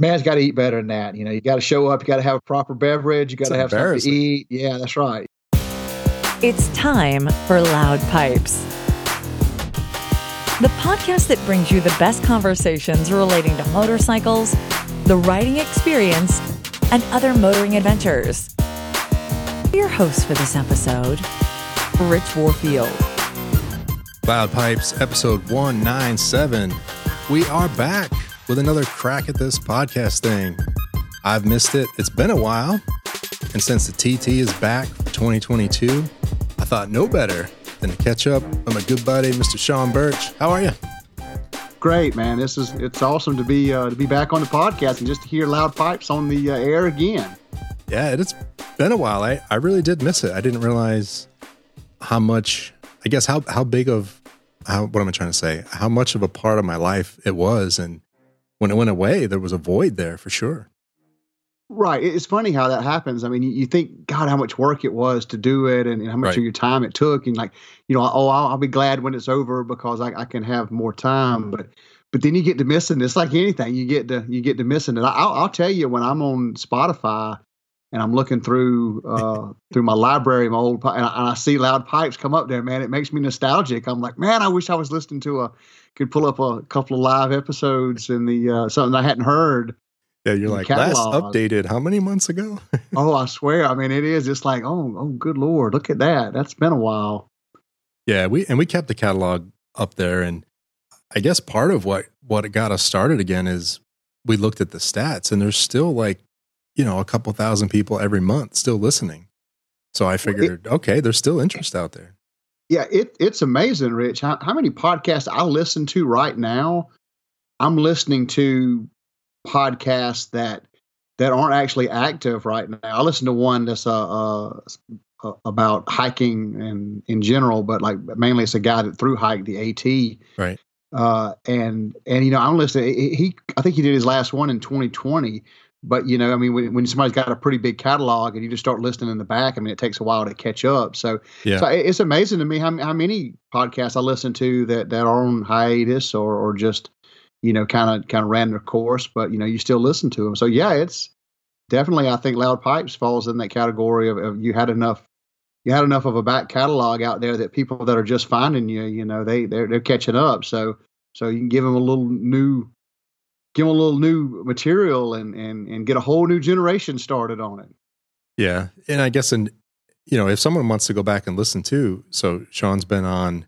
man's got to eat better than that. You know, you got to show up, you got to have a proper beverage, you got to have something to eat. Yeah, that's right. It's time for Loud Pipes, the podcast that brings you the best conversations relating to motorcycles, the riding experience, and other motoring adventures. Your host for this episode, Rich Warfield. Loud Pipes, episode 197. We are back with another crack at this podcast thing. I've missed it. It's been a while. And since the TT is back for 2022, I thought no better than to catch up with my good buddy, Mr. Sean Birch. How are you? Great, man. It's awesome to be back on the podcast and just to hear Loud Pipes on the air again. Yeah, it's been a while. I really did miss it. I didn't realize how much, I guess, how much of a part of my life it was. And when it went away, there was a void there for sure. Right. It's funny how that happens. I mean, you think, God, how much work it was to do it and how much of your time it took. And like, you know, oh, I'll be glad when it's over because I can have more time. But then you get to missing this, like anything, you get to missing it. I'll tell you, when I'm on Spotify and I'm looking through my library, my old, and I see Loud Pipes come up there, man, it makes me nostalgic. I'm like, man, I wish I was listening to could pull up a couple of live episodes in the, something I hadn't heard. Yeah, you're like, last updated how many months ago? Oh, I swear. I mean, it is. It's like, oh, good Lord, look at that. That's been a while. Yeah, we kept the catalog up there. And I guess part of what got us started again is we looked at the stats, and there's still like, you know, a couple thousand people every month still listening. So I figured, okay, there's still interest out there. Yeah, it's amazing, Rich, how many podcasts I listen to right now. I'm listening to podcasts that aren't actually active right now. I listen to one that's about hiking and in general, but like mainly it's a guy that through hiked the AT. Right. And you know, I'm listening. I think he did his last one in 2020. But you know, I mean, when somebody's got a pretty big catalog and you just start listening in the back, I mean, it takes a while to catch up. So, yeah. So it's amazing to me how many podcasts I listen to that are on hiatus or just, you know, kind of ran their course, but you know, you still listen to them. So yeah, it's definitely, I think Loud Pipes falls in that category of you had enough of a back catalog out there that people that are just finding you, you know, they're catching up. So you can give them a little new material and get a whole new generation started on it. Yeah. And I guess, you know, if someone wants to go back and listen to, so Sean's you've been on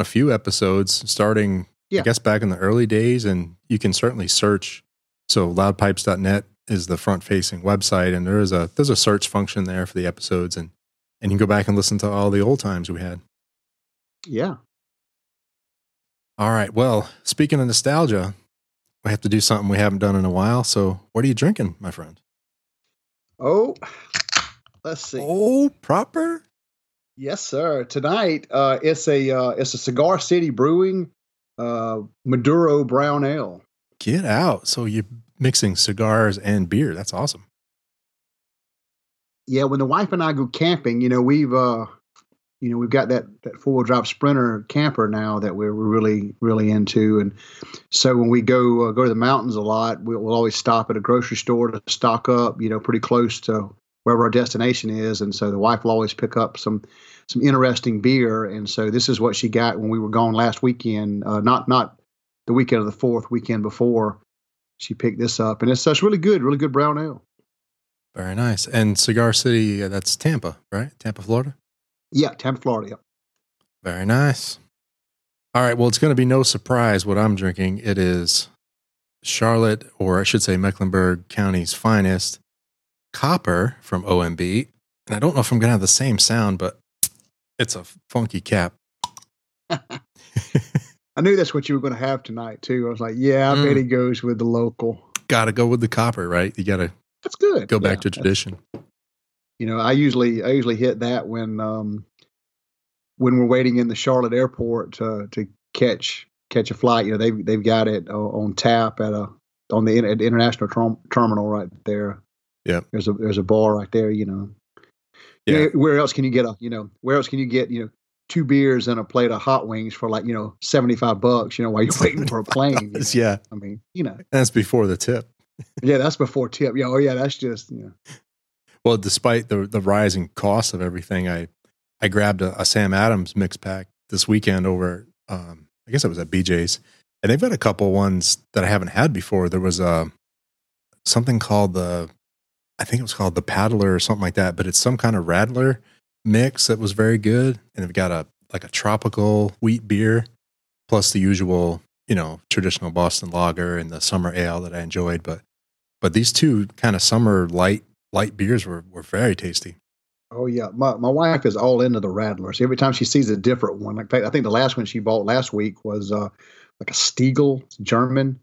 a few episodes starting, yeah, I guess back in the early days, and you can certainly search. So loudpipes.net is the front facing website, and there's a search function there for the episodes, and you can go back and listen to all the old times we had. Yeah. All right. Well, speaking of nostalgia, we have to do something we haven't done in a while. So what are you drinking, my friend? Oh, let's see. Oh, proper? Yes, sir. Tonight, it's a Cigar City Brewing Maduro Brown Ale. Get out. So you're mixing cigars and beer. That's awesome. Yeah. When the wife and I go camping, you know, we've got that four-wheel drive Sprinter camper now that we're really, really into. And so when we go to the mountains a lot, we'll always stop at a grocery store to stock up, you know, pretty close to wherever our destination is. And so the wife will always pick up some interesting beer. And so this is what she got when we were gone last weekend, not the weekend of the fourth, weekend before. She picked this up. And it's really good brown ale. Very nice. And Cigar City, that's Tampa, right? Tampa, Florida? Yeah, Tampa, Florida. Yeah. Very nice. All right. Well, it's going to be no surprise what I'm drinking. It is Charlotte, or I should say Mecklenburg County's finest, Copper from OMB. And I don't know if I'm going to have the same sound, but it's a funky cap. I knew that's what you were going to have tonight, too. I was like, yeah, I bet he goes with the local. Got to go with the Copper, right? You got to that's good. Go back to tradition. You know, I usually hit that when we're waiting in the Charlotte airport to catch a flight. You know, they've got it on tap at the international terminal right there. Yeah, there's a bar right there. You know, yeah. You know, where else can you get two beers and a plate of hot wings for like, you know, $75? You know, while you're waiting for a plane. You know? Yeah, I mean, you know, and that's before the tip. Yeah, that's before tip. Yeah, oh yeah, that's just, yeah. Well, despite the rising cost of everything, I grabbed a Sam Adams mix pack this weekend over, I guess it was at BJ's, and they've got a couple ones that I haven't had before. There was something called I think it was called the Paddler or something like that, but it's some kind of Rattler mix that was very good. And they've got a tropical wheat beer, plus the usual, traditional Boston lager and the summer ale that I enjoyed. But these two kind of summer light beers were very tasty. Oh yeah. My wife is all into the Rattlers. Every time she sees a different one. In fact, I think the last one she bought last week was like a Stiegel German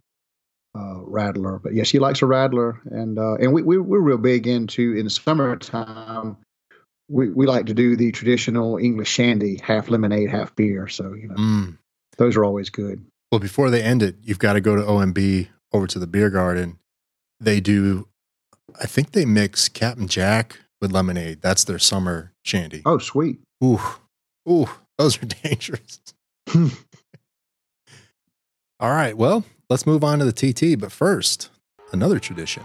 Rattler. But yeah, she likes a Rattler, and we're real big into, in the summertime, we like to do the traditional English shandy, half lemonade, half beer. So, those are always good. Well, before they end it, you've got to go to OMB over to the beer garden. They do, I think they mix Captain Jack with lemonade. That's their summer shandy. Oh, sweet. Ooh, those are dangerous. All right, well, let's move on to the TT, but first, another tradition.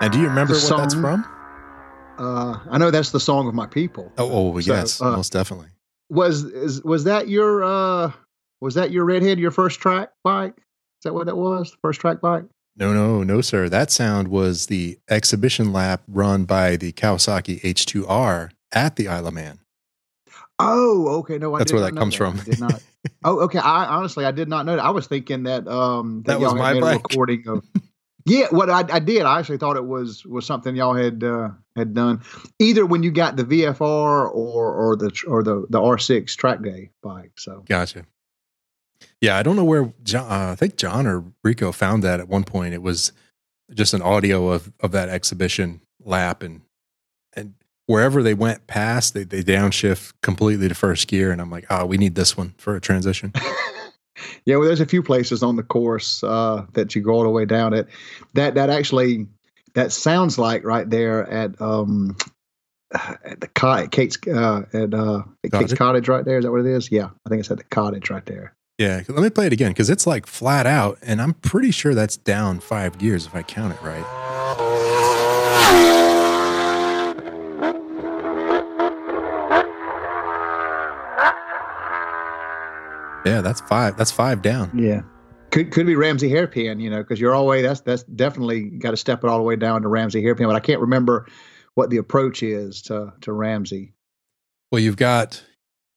Now, do you remember what that's from? I know that's the song of my people. Oh so, yes, most definitely. Was that your redhead, your first track bike? Is that what that was? The first track bike? No, sir. That sound was the exhibition lap run by the Kawasaki H2R at the Isle of Man. Oh, okay. No, that's where that comes from. Oh, okay. I honestly did not know that. I was thinking that that was my bike. Recording of. Yeah, what I did. I actually thought it was something y'all had done, either when you got the VFR or the R6 track day bike. So gotcha. Yeah, I don't know where John, I think John or Rico found that at one point. It was just an audio of that exhibition lap, and wherever they went past, they downshift completely to first gear, and I'm like, we need this one for a transition. Yeah, well, there's a few places on the course that you go all the way down it. That sounds like right there at the Kate's at Kate's Cottage right there. Is that what it is? Yeah, I think it's at the Cottage right there. Yeah, let me play it again because it's like flat out, and I'm pretty sure that's down 5 gears if I count it right. Yeah, that's 5. That's 5 down. Yeah, could be Ramsey hairpin, because you're always that's definitely got to step it all the way down to Ramsey hairpin. But I can't remember what the approach is to Ramsey. Well, you've got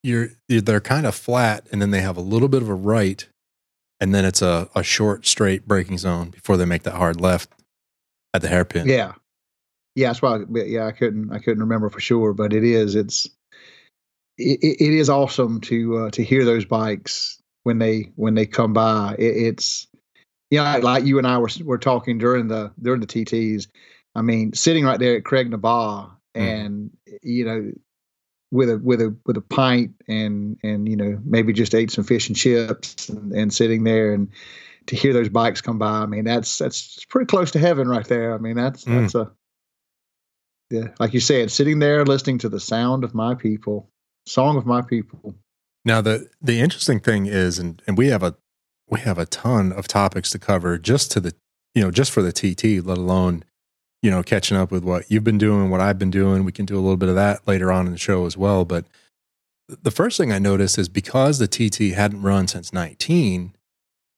they're kind of flat, and then they have a little bit of a right, and then it's a short straight braking zone before they make that hard left at the hairpin. Yeah, that's why. Yeah, I couldn't remember for sure, but it is. It is awesome to hear those bikes when they come by. It's like you and I were talking during the TTs. I mean, sitting right there at Craig Nabar and with a pint and maybe just ate some fish and chips and sitting there and to hear those bikes come by. I mean, that's pretty close to heaven right there. I mean, like you said, sitting there listening to the sound of my people. Song of my people. Now the interesting thing is, and we have a ton of topics to cover just for the TT, let alone, catching up with what you've been doing, what I've been doing. We can do a little bit of that later on in the show as well. But the first thing I noticed is because the TT hadn't run since 19,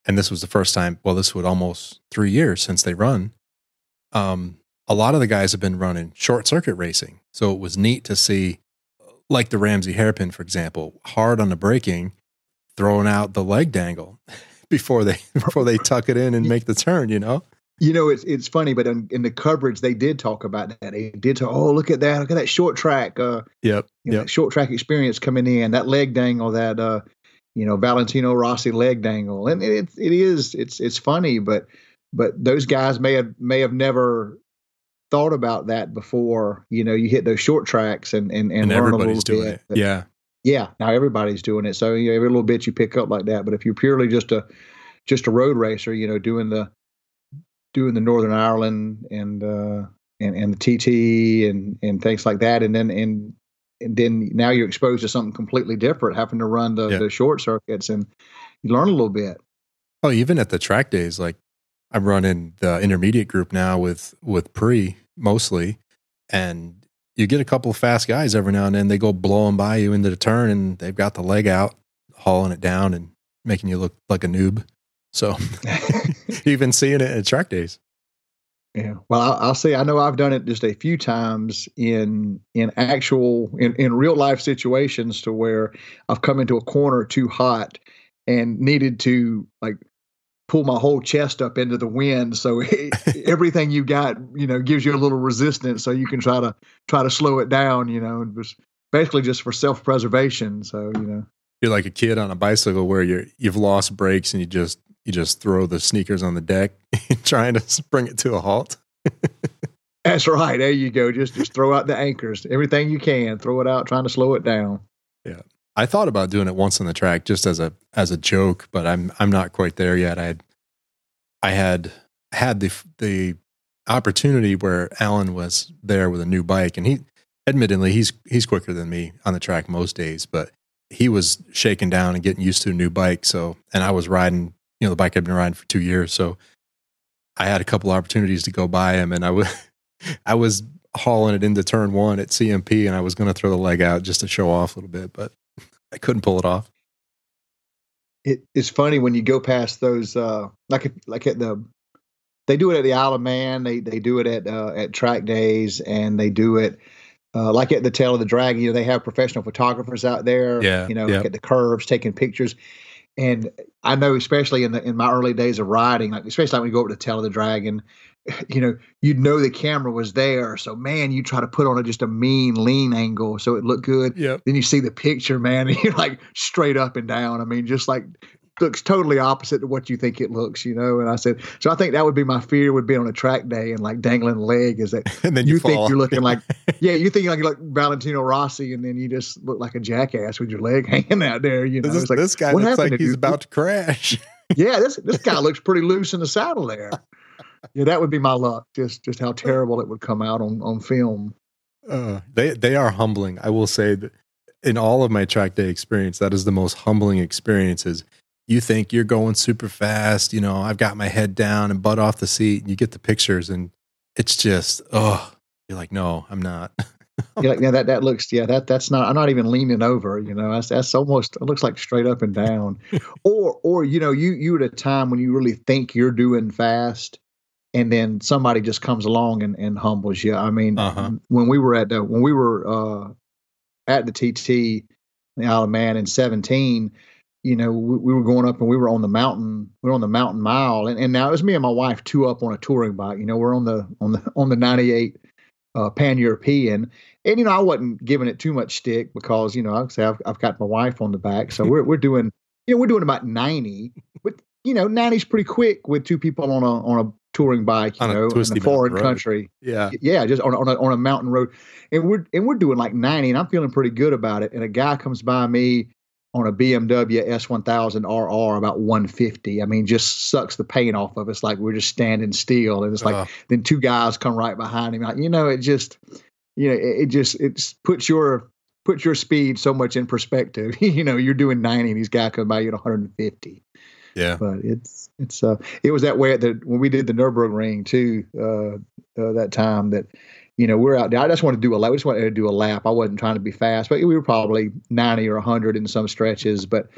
and this was the first time, well, this would almost 3 years since they run. A lot of the guys have been running short circuit racing. So it was neat to see, like the Ramsey hairpin, for example, hard on the braking, throwing out the leg dangle before they tuck it in and make the turn, It's funny, but in the coverage, they did talk about that. They did talk, look at that short track. That short track experience coming in, that leg dangle, that, Valentino Rossi leg dangle. And it's funny, but those guys may have never thought about that before. You hit those short tracks and learn a little bit. Yeah. Now everybody's doing it. So every little bit you pick up like that. But if you're purely just a road racer, doing the Northern Ireland and the TT and things like that, and then then now you're exposed to something completely different, having to run the short circuits, and you learn a little bit. Oh, even at the track days, like I'm running the intermediate group now with Pre mostly, and you get a couple of fast guys every now and then. They go blowing by you into the turn, and they've got the leg out, hauling it down and making you look like a noob. So even seeing it at track days. Yeah. Well, I'll say, I know I've done it just a few times in real life situations to where I've come into a corner too hot and needed to like pull my whole chest up into the wind. So everything you got, gives you a little resistance so you can try to slow it down, and just basically just for self-preservation. So, you're like a kid on a bicycle where you've lost brakes and you just throw the sneakers on the deck trying to bring it to a halt. That's right. There you go. Just throw out the anchors. Everything you can. Throw it out, trying to slow it down. Yeah. I thought about doing it once on the track just as a joke, but I'm not quite there yet. I had the opportunity where Alan was there with a new bike, and he admittedly he's quicker than me on the track most days, but he was shaking down and getting used to a new bike. So, and I was riding, the bike I've been riding for 2 years. So I had a couple opportunities to go by him, and I was hauling it into turn one at CMP, and I was going to throw the leg out just to show off a little bit, but I couldn't pull it off. It's funny when you go past those, they do it at the Isle of Man. They do it at track days, and they do it like at the Tale of the Dragon. They have professional photographers out there, like at the curbs taking pictures. And I know, especially in my early days of riding, especially when you go up to Tale of the Dragon, you'd know the camera was there. So, man, you try to put on just a mean, lean angle so it looked good. Yep. Then you see the picture, man, and you're like straight up and down. I mean, just like looks totally opposite to what you think it looks, And I think that would be my fear, would be on a track day and like dangling leg is that and then you think you're looking like, you think like you look Valentino Rossi, and then you just look like a jackass with your leg hanging out there. This guy looks like he's about to crash. Yeah, this guy looks pretty loose in the saddle there. Yeah, that would be my luck. Just how terrible it would come out on film. They are humbling. I will say that in all of my track day experience, that is the most humbling experience. Is you think you're going super fast, I've got my head down and butt off the seat, and you get the pictures, and it's just, you're like, no, I'm not. I'm not even leaning over, that's almost, it looks like straight up and down. or, you at a time when you really think you're doing fast, and then somebody just comes along and humbles you. I mean, when we were at the TT, the Isle of Man in 2017, we were going up and we were on the mountain. We were on the mountain mile, and now it was me and my wife, two up on a touring bike. We're on the 98 Pan European, and I wasn't giving it too much stick because I've got my wife on the back, so we're doing we're doing about 90, but 90's pretty quick with two people on a touring bike, in a foreign country. Yeah, just on a mountain road, and we're doing like 90, and I'm feeling pretty good about it. And a guy comes by me on a BMW S1000 RR about 150. I mean, just sucks the paint off of us. Like we're just standing still. And it's like, then two guys come right behind him. Like, it puts your speed so much in perspective. You're doing 90 and these guys come by you at 150. Yeah. But it was that way when we did the Nürburgring too, that time that, we're out there. We just wanted to do a lap. I wasn't trying to be fast, but we were probably 90 or 100 in some stretches. But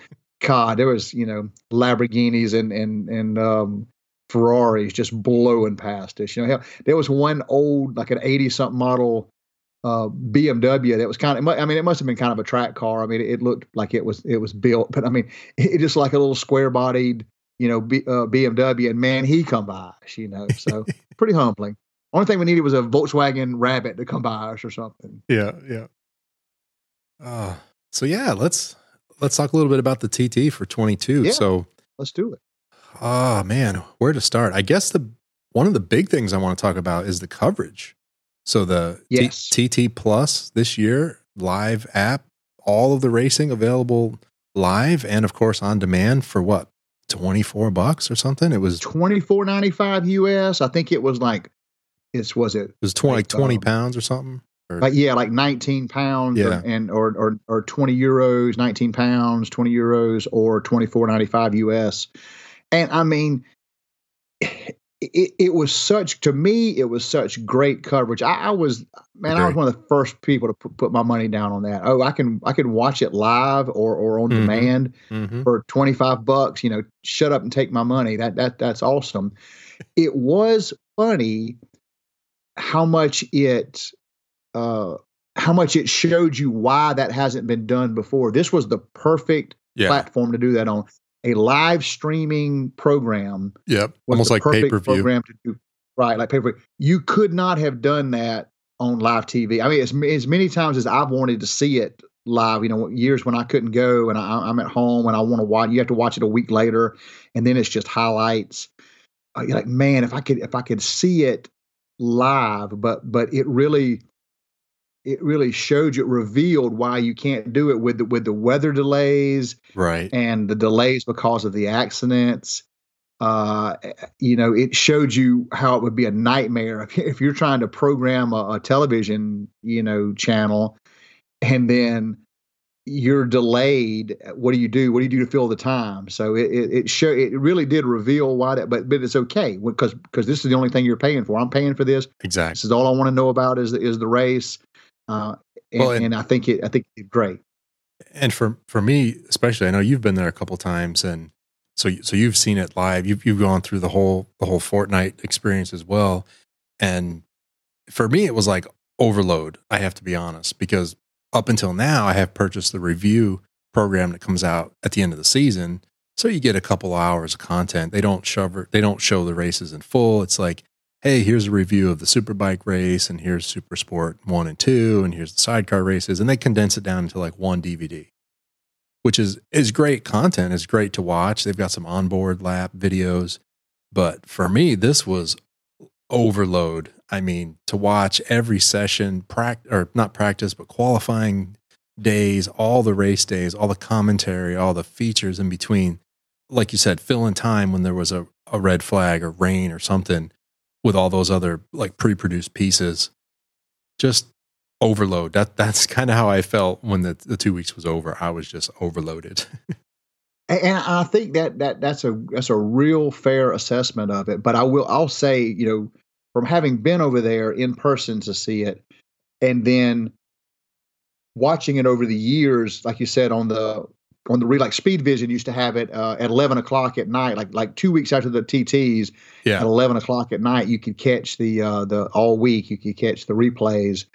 God, there was Lamborghinis and Ferraris just blowing past us. Hell, there was one old like an 80 something model BMW that was it must have been kind of a track car. I mean, it looked like it was built, but I mean, it just like a little square bodied BMW. And man, he come by us. So pretty humbling. Only thing we needed was a Volkswagen Rabbit to come by us or something. Yeah. Let's talk a little bit about the TT for 22. Yeah, so let's do it. Oh man, where to start? I guess one of the big things I want to talk about is the coverage. So the TT Plus this year, live app, all of the racing available live and of course on demand for what? $24 or something. It was $24.95 US. I think it was like, it was 20 pounds or something. Like, yeah, like 19 pounds or 20 euros, 19 pounds, 20 euros, or $24.95 US. And I mean, it was such, to me, it was such great coverage. I was one of the first people to put my money down on that. Oh, I can watch it live or on demand for $25, you know, shut up and take my money. That's awesome. It was funny how much it showed you why that hasn't been done before. This was the perfect platform to do that on. A live streaming program. Yep. Almost like pay-per-view. Program to do, right, like pay-per-view. You could not have done that on live TV. I mean, as many times as I've wanted to see it live, you know, years when I couldn't go and I'm at home and I want to watch, you have to watch it a week later and then it's just highlights. You're like, man, if I could see it live, but it really showed you, it revealed why you can't do it with the weather delays, right? And the delays because of the accidents. You know, it showed you how it would be a nightmare if you're trying to program a television, you know, channel, and then you're delayed. What do you do? What do you do to fill the time? So it really did reveal why that, but it's okay because this is the only thing you're paying for. I'm paying for this. Exactly. This is all I want to know about is the race. And I think it did great. And for me, especially, I know you've been there a couple times, and so you've seen it live. You've gone through the whole Fortnite experience as well. And for me, it was like overload. I have to be honest, because up until now, I have purchased the review program that comes out at the end of the season. So you get a couple hours of content. They don't show the races in full. It's like, hey, here's a review of the Superbike race, and here's Super Sport 1 and 2, and here's the sidecar races, and they condense it down into like one DVD, which is great content. It's great to watch. They've got some onboard lap videos, but for me, this was overload. I mean, to watch every session, not practice, but qualifying days, all the race days, all the commentary, all the features in between, like you said, fill in time when there was a red flag or rain or something, with all those other like pre-produced pieces, just overload. That's kind of how I felt when the 2 weeks was over. I was just overloaded. And I think that's a real fair assessment of it. But I'll say, you know, from having been over there in person to see it, and then watching it over the years, like you said, on the relay, like Speed Vision used to have it at 11 o'clock at night, like 2 weeks after the TTs, at 11 o'clock at night, you could catch the replays.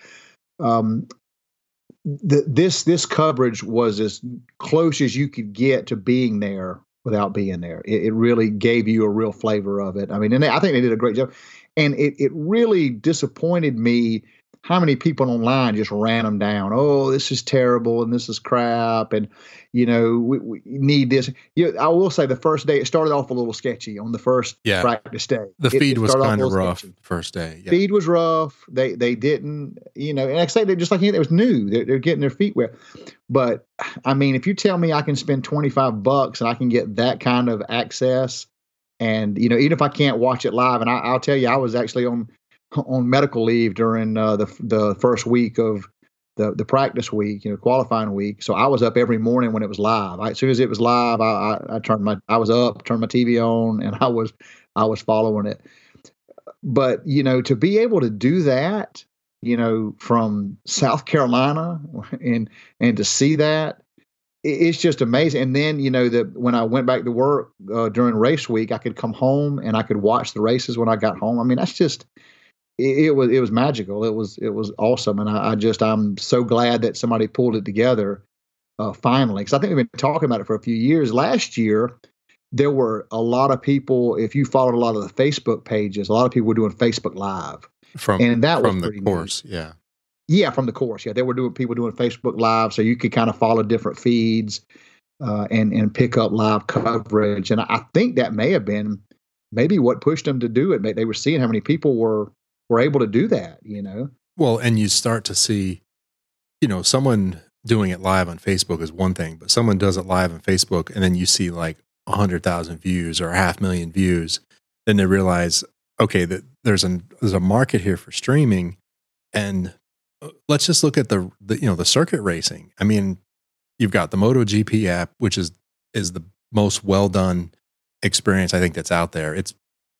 This coverage was as close as you could get to being there without being there. It really gave you a real flavor of it. I mean, and I think they did a great job, and it really disappointed me how many people online just ran them down. Oh, this is terrible, and this is crap, and, you know, we need this. You know, I will say the first day, it started off a little sketchy on the first practice day. The feed was kind of rough the first day. Yeah. Feed was rough. They didn't, you know, and I say they're just like, it was new. They're getting their feet wet. But, I mean, if you tell me I can spend $25 and I can get that kind of access, and, you know, even if I can't watch it live, and I'll tell you, I was actually on medical leave during the first week of the practice week, you know, qualifying week. So I was up every morning when it was live. As soon as it was live, I turned my TV on, and I was following it. But, you know, to be able to do that, you know, from South Carolina and to see that, it's just amazing. And then, you know, when I went back to work during race week, I could come home and I could watch the races when I got home. I mean, that's just, It was magical. It was awesome, and I'm so glad that somebody pulled it together finally. Because I think we've been talking about it for a few years. Last year, there were a lot of people. If you followed a lot of the Facebook pages, a lot of people were doing Facebook Live from the course. Yeah, they were doing Facebook Live, so you could kind of follow different feeds and pick up live coverage. And I think that may have been maybe what pushed them to do it. They were seeing how many people were able to do that, you know? Well, and you start to see, you know, someone doing it live on Facebook is one thing, but someone does it live on Facebook and then you see like 100,000 views or 500,000 views. Then they realize, okay, that there's a market here for streaming. And let's just look at the circuit racing. I mean, you've got the MotoGP app, which is the most well done experience I think that's out there.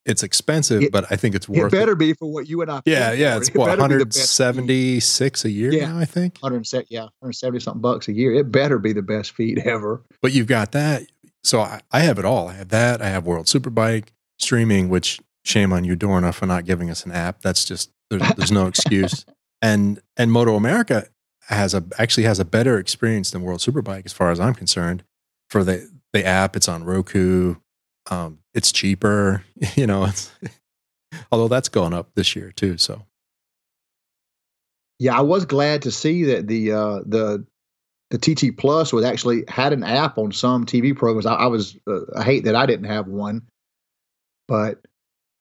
It's expensive, but I think it's worth it. It better be for what you and I. Yeah. It's what, 176 a year now, I think. 170 something bucks a year. It better be the best feed ever. But you've got that. So I have it all. I have that. I have World Superbike streaming, which shame on you, Dorna, for not giving us an app. That's just, there's no excuse. And Moto America actually has a better experience than World Superbike, as far as I'm concerned. For the app, it's on Roku. It's cheaper, although that's gone up this year too. So. Yeah. I was glad to see that the TT Plus was actually had an app on some TV programs. I hate that I didn't have one, but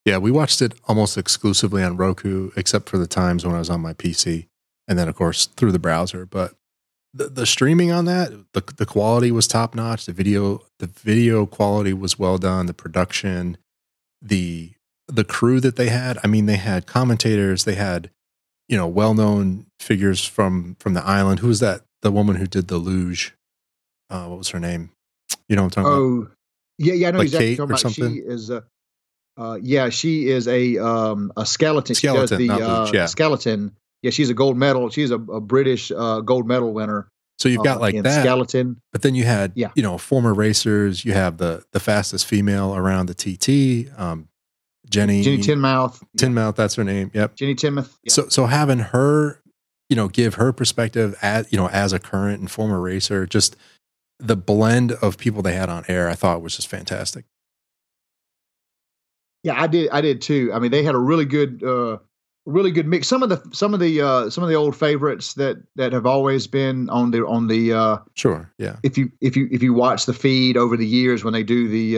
yeah, we watched it almost exclusively on Roku, except for the times when I was on my PC. And then of course through the browser, but the streaming on that, the quality was top notch. The video quality was well done. The production, the crew that they had. I mean, they had commentators. They had, well known figures from the island. Who was that? The woman who did the luge. What was her name? You know what I'm talking about? Oh, yeah, I know like exactly. Kate or something. She is a skeleton. Skeleton, not luge. Yeah, skeleton. Yeah, she's a gold medal. She's a British gold medal winner. So you've got like that skeleton, but then you had former racers. You have the fastest female around the TT, Jenny Tinmouth. Tinmouth, that's her name. Yep, Jenny Tinmouth. Yeah. So having her, give her perspective as as a current and former racer, just the blend of people they had on air, I thought was just fantastic. Yeah, I did too. I mean, they had a really good mix. Some of the old favorites that have always been on the sure. Yeah. If you watch the feed over the years when they do the,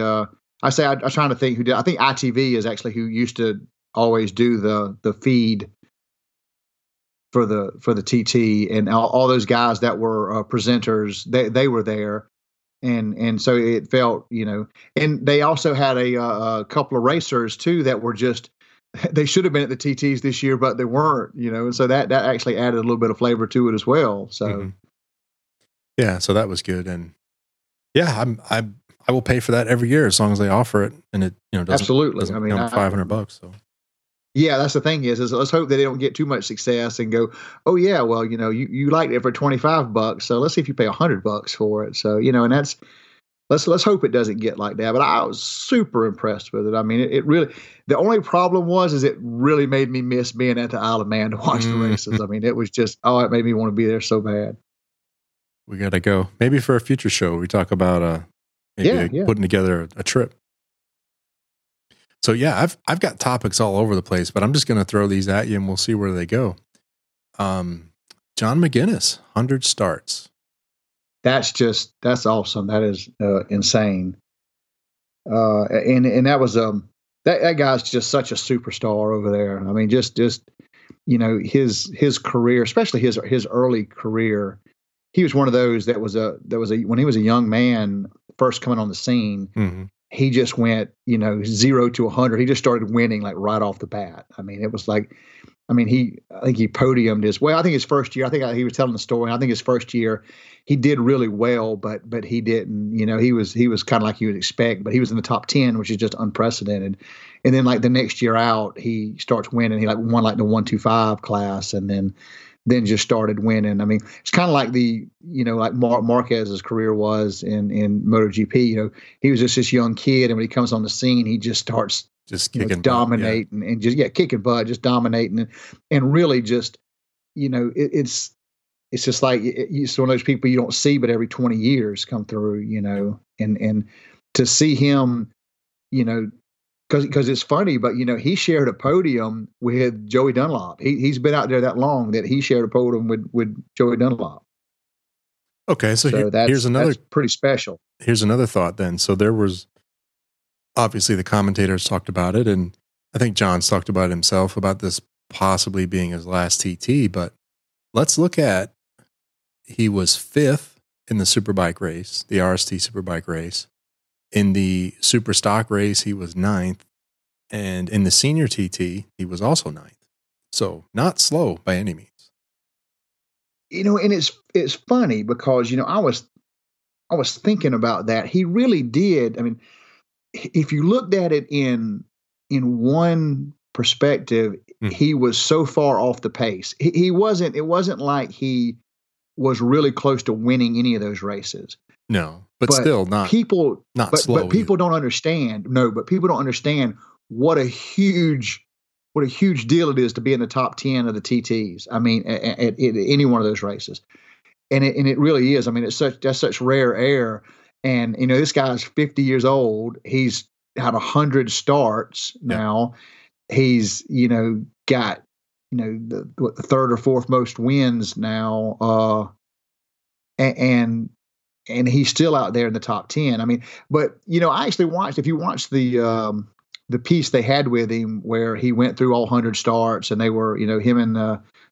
I'm trying to think who did. I think ITV is actually who used to always do the feed for the TT, and all those guys that were presenters, they were there. And so it felt, and they also had a couple of racers too, that were just, they should have been at the TTs this year, but they weren't, and so that actually added a little bit of flavor to it as well. So, Yeah, so that was good. And yeah, I will pay for that every year as long as they offer it. And it, doesn't, absolutely. Doesn't $500. So yeah, that's the thing is let's hope that they don't get too much success and go, oh yeah, well, you liked it for $25. So let's see if you pay $100 for it. So, and that's, Let's hope it doesn't get like that. But I was super impressed with it. I mean, it really. The only problem was it really made me miss being at the Isle of Man to watch the races. I mean, it was just it made me want to be there so bad. We gotta go. Maybe for a future show, we talk about putting together a trip. So yeah, I've got topics all over the place, but I'm just gonna throw these at you and we'll see where they go. John McGuinness, 100 starts. That's awesome. That is insane. And that was that guy's just such a superstar over there. I mean, just his career, especially his early career, he was one of those when he was a young man first coming on the scene, he just went 0 to 100. He just started winning like right off the bat. I mean, it was like. I mean, I think he podiumed as well. I think his first year, he was telling the story. I think his first year he did really well, but he didn't, he was kind of like you would expect, but he was in the top 10, which is just unprecedented. And then like the next year out, he starts winning. He like won like the 125 class and then just started winning. I mean, it's kind of like like Marquez's career was in MotoGP, he was just this young kid. And when he comes on the scene, he just starts, just dominating butt, and just kicking butt, just dominating and really just it's just like it's one of those people you don't see but every 20 years come through, and to see him, because it's funny, but he shared a podium with Joey Dunlop. He's been out there that long that he shared a podium with Joey Dunlop. Okay, here's another pretty special. Here's another thought then. So there was. Obviously, the commentators talked about it, and I think John's talked about it himself, about this possibly being his last TT, but let's look at, he was 5th in the Superbike race, the RST Superbike race. In the Super Stock race, he was 9th, and in the Senior TT, he was also 9th. So not slow by any means. you know, and it's funny because, you know, I was thinking about that. He really did. I mean, if you looked at it in one perspective, he was so far off the pace. It wasn't like he was really close to winning any of those races. No, but still not people. Not slow. But people don't understand. No, but people don't understand what a huge deal it is to be in the top 10 of the TTs. I mean, at any one of those races. And it really is. I mean, that's such rare air. And, you know, this guy's 50 years old. He's had 100 starts now. Yeah. He's, you know, got, you know, the third or fourth most wins now. And he's still out there in the top 10. I mean, but, you know, I actually watched, if you watch the piece they had with him where he went through all 100 starts and they were, you know, him and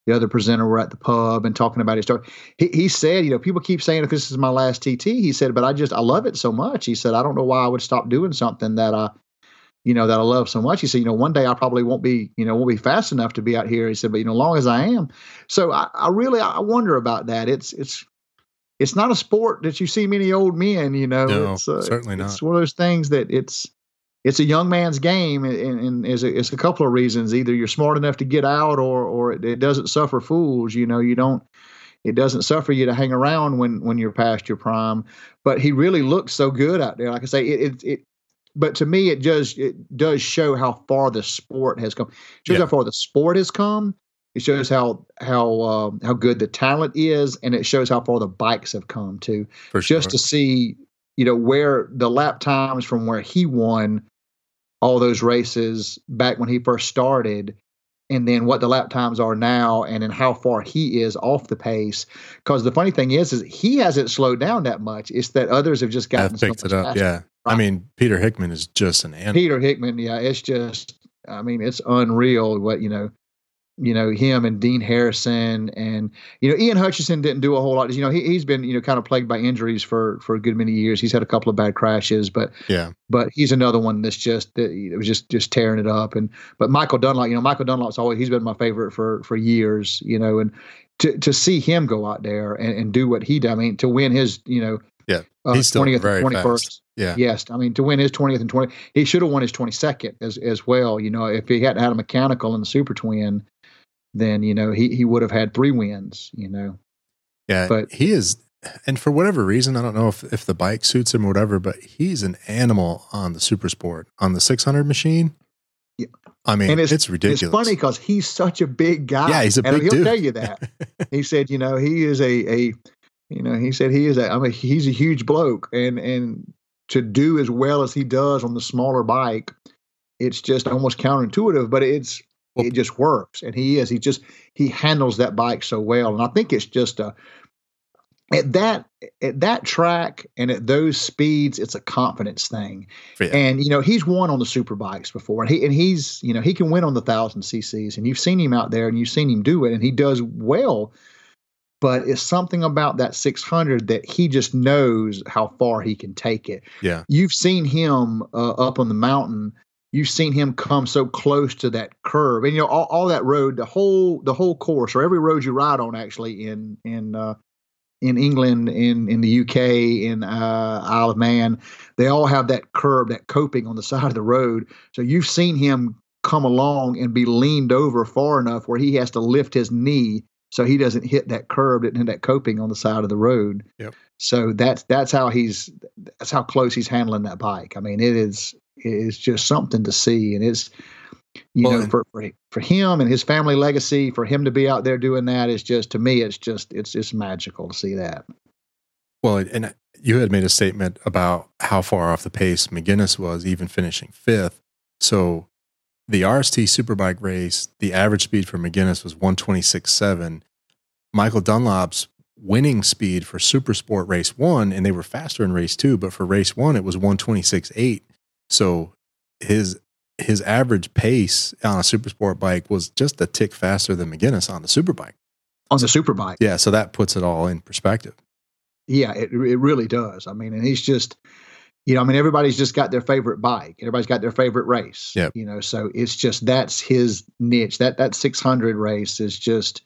the other presenter were at the pub and talking about his start. He said, you know, people keep saying, if this is my last TT, he said, but I love it so much. He said, I don't know why I would stop doing something that I love so much. He said, you know, one day I probably won't be fast enough to be out here. He said, but, you know, long as I am. So I really wonder about that. It's not a sport that you see many old men, you know. No, certainly not. It's one of those things that it's a young man's game, and it's a couple of reasons. Either you're smart enough to get out, or it doesn't suffer fools. You know, it doesn't suffer you to hang around when you're past your prime. But he really looks so good out there. Like I say, but to me, it does show how far the sport has come. It shows how far the sport has come. It shows how good the talent is, and it shows how far the bikes have come too. For sure. Just to see, you know, where the lap times from where he won all those races back when he first started, and then what the lap times are now, and then how far he is off the pace. Because the funny thing is he hasn't slowed down that much. It's that others have just gotten picked it up. Yeah. Right. I mean, Peter Hickman is just an animal. Peter Hickman, yeah, it's just, I mean, it's unreal what, you know, him and Dean Harrison, and, you know, Ian Hutchison didn't do a whole lot. You know, he's been, you know, kind of plagued by injuries for a good many years. He's had a couple of bad crashes, but he's another one that's just, it was just tearing it up. And, but Michael Dunlop's always, he's been my favorite for years, you know, and to see him go out there and do what he did, I mean, to win his, you know, he's still 20th very and 21st. Fast. Yeah. Yes. I mean, to win his 20th and 20th, he should have won his 22nd as well. You know, if he hadn't had a mechanical in the Super Twin, then, you know, he would have had 3 wins, you know. Yeah, but he is, and for whatever reason, I don't know if the bike suits him or whatever, but he's an animal on the Supersport, on the 600 machine. Yeah, I mean, and it's ridiculous. It's funny because he's such a big guy. Yeah, he's a big dude. He'll tell you that. He said, you know, he is a you know, he said he is a, I mean, he's a huge bloke, and to do as well as he does on the smaller bike, it's just almost counterintuitive, but it's. It just works, and he handles that bike so well, and I think it's just at that track and at those speeds, it's a confidence thing. Yeah. And you know, he's won on the super bikes before, and he's you know, he can win on the 1,000 cc's, and you've seen him out there, and you've seen him do it, and he does well. But it's something about that 600 that he just knows how far he can take it. Yeah, you've seen him up on the mountain. You've seen him come so close to that curve, and you know all that road, the whole course, or every road you ride on, actually in England, in the UK, in Isle of Man, they all have that curve, that coping on the side of the road. So you've seen him come along and be leaned over far enough where he has to lift his knee so he doesn't hit that curve and that coping on the side of the road. Yep. So that's how close he's handling that bike. I mean, it is just something to see, and it's, you know, for him and his family legacy, for him to be out there doing that is just, to me, it's magical to see that. Well, and you had made a statement about how far off the pace McGuinness was, even finishing 5th. So the RST Superbike race, the average speed for McGuinness was 1:26.7. Michael Dunlop's winning speed for Supersport race 1, and they were faster in race 2, but for race 1, it was 1:26.8. So his average pace on a Supersport bike was just a tick faster than McGuinness on the Superbike. On the Superbike. Yeah, so that puts it all in perspective. Yeah, it really does. I mean, and he's just, you know, I mean, everybody's just got their favorite bike. Everybody's got their favorite race. Yep. You know, so it's just, that's his niche. That 600 race is just,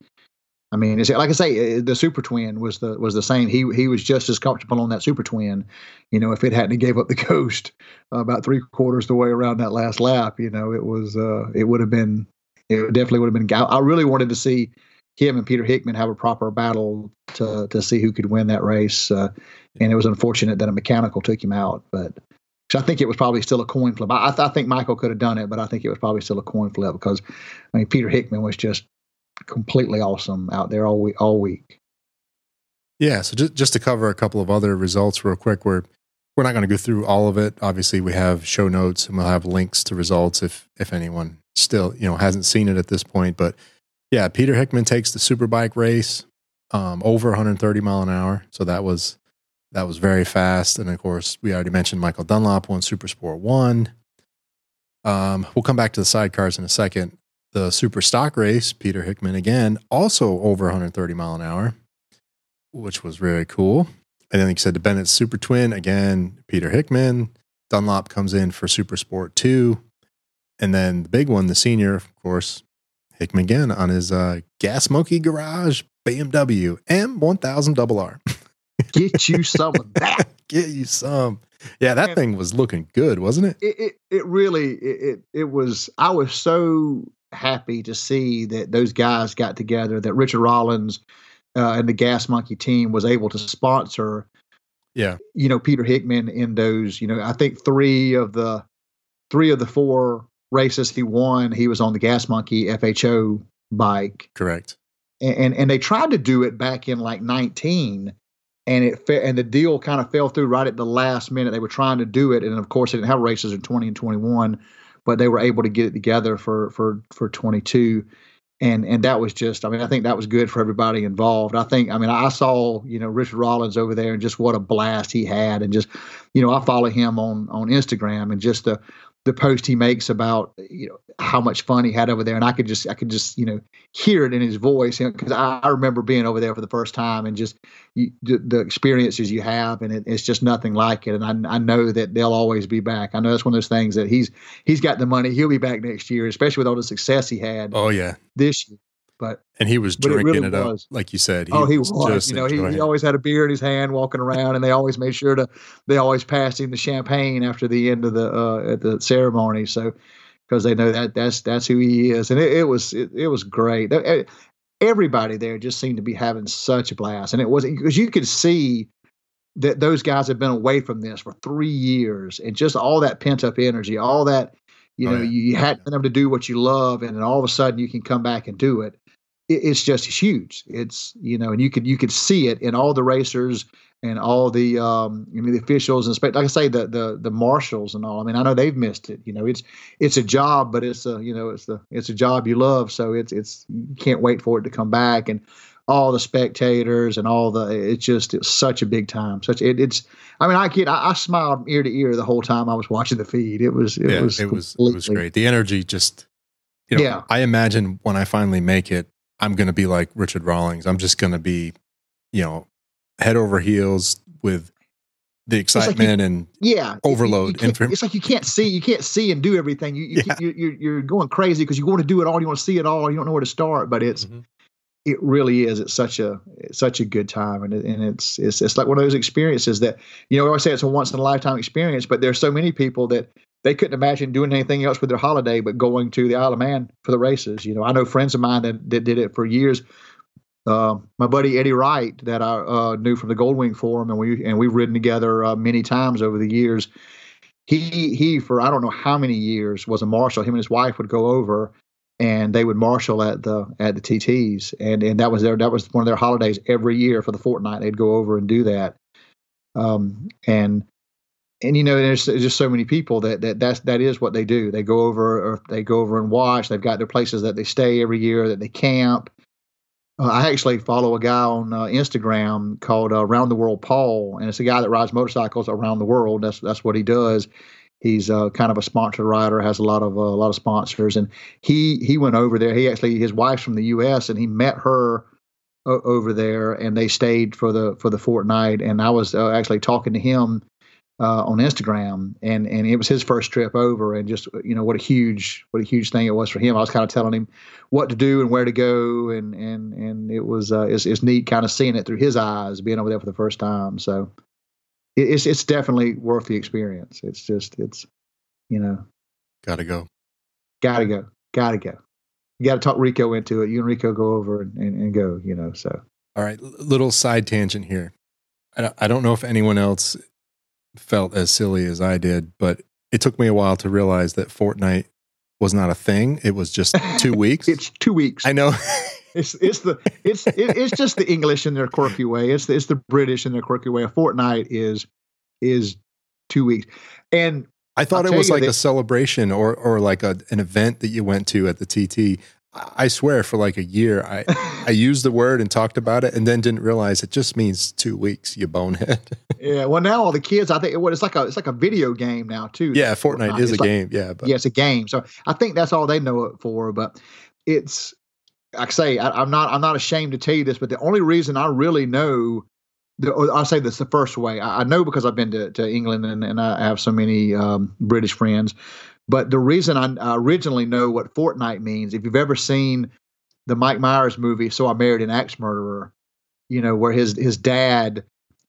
I mean, it's, like I say, the Super Twin was the same. He was just as comfortable on that Super Twin, you know. If it hadn't gave up the ghost about three-quarters the way around that last lap, you know, it was it definitely would have been. I really wanted to see him and Peter Hickman have a proper battle to see who could win that race, and it was unfortunate that a mechanical took him out. But so I think it was probably still a coin flip. I think Michael could have done it, but I think it was probably still a coin flip because, I mean, Peter Hickman was just completely awesome out there all week. Yeah, so just to cover a couple of other results real quick, we're not going to go through all of it. Obviously, we have show notes and we'll have links to results if anyone still, you know, hasn't seen it at this point. But yeah, Peter Hickman takes the Superbike race over 130 mile an hour, so that was very fast. And of course, we already mentioned Michael Dunlop won Supersport 1. We'll come back to the sidecars in a second. The Super Stock race, Peter Hickman again, also over 130 mile an hour, which was really cool. And then, like you said, the Bennett's Super Twin, again, Peter Hickman. Dunlop comes in for Super Sport 2. And then the big one, the senior, of course, Hickman again on his Gas Monkey Garage BMW M1000RR. Get you some of that. Get you some. Yeah, that thing was looking good, wasn't it? It really was. I was so happy to see that those guys got together, that Richard Rawlings and the Gas Monkey team was able to sponsor, you know, Peter Hickman in those, you know, I think three of the four races he won, he was on the Gas Monkey FHO bike. Correct. And they tried to do it back in like 19 and the deal kind of fell through right at the last minute. They were trying to do it. And of course they didn't have races in 20 and 21, but they were able to get it together for 22. And that was just, I mean, I think that was good for everybody involved. I saw, you know, Richard Rawlings over there and just what a blast he had. And just, you know, I follow him on Instagram and just the post he makes about, you know, how much fun he had over there. And I could just, you know, hear it in his voice, because I remember being over there for the first time and just the experiences you have, and it's just nothing like it. And I know that they'll always be back. I know that's one of those things that he's got the money. He'll be back next year, especially with all the success he had. Oh yeah. This year. But he was drinking it up, like you said. He was. You know, he always had a beer in his hand, walking around, and they always made sure they always passed him the champagne after the end of the ceremony. So, because they know that's who he is, and it was great. Everybody there just seemed to be having such a blast, and it was because you could see that those guys had been away from this for 3 years, and just all that pent up energy, all that you hadn't been able to do what you love, and then all of a sudden you can come back and do it. It's just huge. It's, you know, and you could see it in all the racers and all the the officials and like I say, the marshals and all. I mean, I know they've missed it. You know, it's a job, but it's a job you love. So it's you can't wait for it to come back, and all the spectators and all the. It's such a big time. I smiled ear to ear the whole time I was watching the feed. It was great. The energy just. You know, I imagine when I finally make it, I'm going to be like Richard Rawlings. I'm just going to be, you know, head over heels with the excitement and overload. It's like you can't see and do everything. You're going crazy because you want to do it all. You want to see it all. You don't know where to start, but it really is. It's such a good time. And it's like one of those experiences that, you know, I always say it's a once in a lifetime experience, but there's so many people that they couldn't imagine doing anything else with their holiday but going to the Isle of Man for the races. You know, I know friends of mine that did it for years. My buddy Eddie Wright, that I knew from the Goldwing Forum, and we've ridden together many times over the years. He for I don't know how many years was a marshal. Him and his wife would go over, and they would marshal at the TTs, and that was one of their holidays every year for the fortnight. They'd go over and do that, And you know, there's just so many people that is what they do. They go over, and watch. They've got their places that they stay every year, that they camp. I actually follow a guy on Instagram called Around the World Paul, and it's a guy that rides motorcycles around the world. That's what he does. He's kind of a sponsored rider, has a lot of sponsors, and he went over there. He actually, his wife's from the U.S., and he met her over there, and they stayed for the fortnight. And I was actually talking to him on Instagram, and it was his first trip over, and just, you know, what a huge thing it was for him. I was kind of telling him what to do and where to go, and it was it's neat kind of seeing it through his eyes, being over there for the first time. So it's definitely worth the experience. It's you know, gotta go. You got to talk Rico into it. You and Rico go over and go, you know, so. All right. Little side tangent here. I don't know if anyone else felt as silly as I did, but it took me a while to realize that Fortnite was not a thing. It was just 2 weeks. It's 2 weeks. I know. It's just the English in their quirky way. It's the British in their quirky way. A fortnight is 2 weeks. And I thought it was like a celebration or like an event that you went to at the TT. I swear for like a year, I used the word and talked about it and then didn't realize it just means 2 weeks, you bonehead. Yeah. Well, now all the kids, I think it's like a video game now too. Yeah. Fortnite is a game. Yeah. But. Yeah. It's a game. So I think that's all they know it for, but it's, like I say, I'm not ashamed to tell you this, but the only reason I really know, I'll say this the first way. I know because I've been to England and I have so many British friends. But the reason I originally know what Fortnite means, if you've ever seen the Mike Myers movie, So I Married an Axe Murderer, you know, where his dad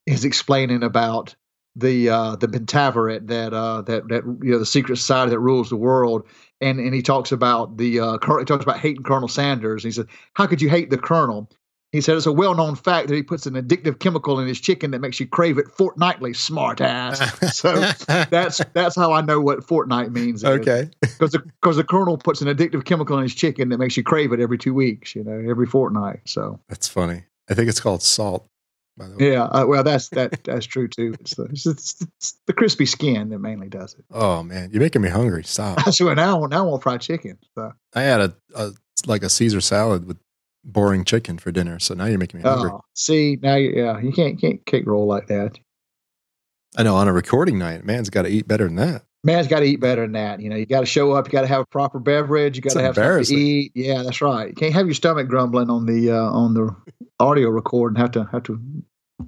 is explaining about the Pentaveret that you know, the secret society that rules the world, and he talks about hating Colonel Sanders, and he says, "How could you hate the Colonel?" He said it's a well-known fact that he puts an addictive chemical in his chicken that makes you crave it fortnightly, smart ass. So that's how I know what Fortnite means. Okay. Because the Colonel puts an addictive chemical in his chicken that makes you crave it every 2 weeks, you know, every fortnight. So that's funny. I think it's called salt, by the way. Yeah. Well, that's true too. It's the crispy skin that mainly does it. Oh man, you're making me hungry. Stop. So now I want fried chicken. So. I had a Caesar salad with boring chicken for dinner, so now you're making me hungry. See, now you can't kick roll like that. I know, on a recording night, man's got to eat better than that. You know, you got to show up, you got to have a proper beverage, you got to have something to eat. Yeah, that's right. You can't have your stomach grumbling on the audio record and have to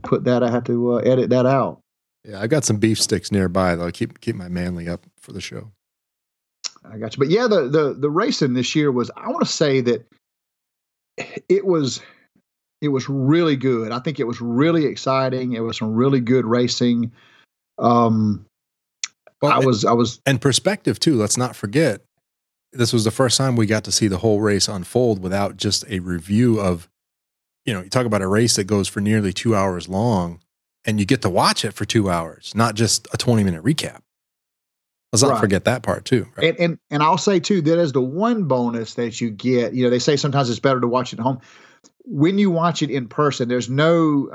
put that. I have to edit that out. Yeah, I got some beef sticks nearby though. Keep my manly up for the show. I got you, but yeah, the racing this year was, I want to say that. It was really good. I think it was really exciting. It was some really good racing. And perspective too. Let's not forget, this was the first time we got to see the whole race unfold without just a review of, you know, you talk about a race that goes for nearly 2 hours long, and you get to watch it for 2 hours, not just a 20-minute recap. Let's not forget that part too. Right? And I'll say too, that is the one bonus that you get. You know, they say sometimes it's better to watch it at home. When you watch it in person, there's no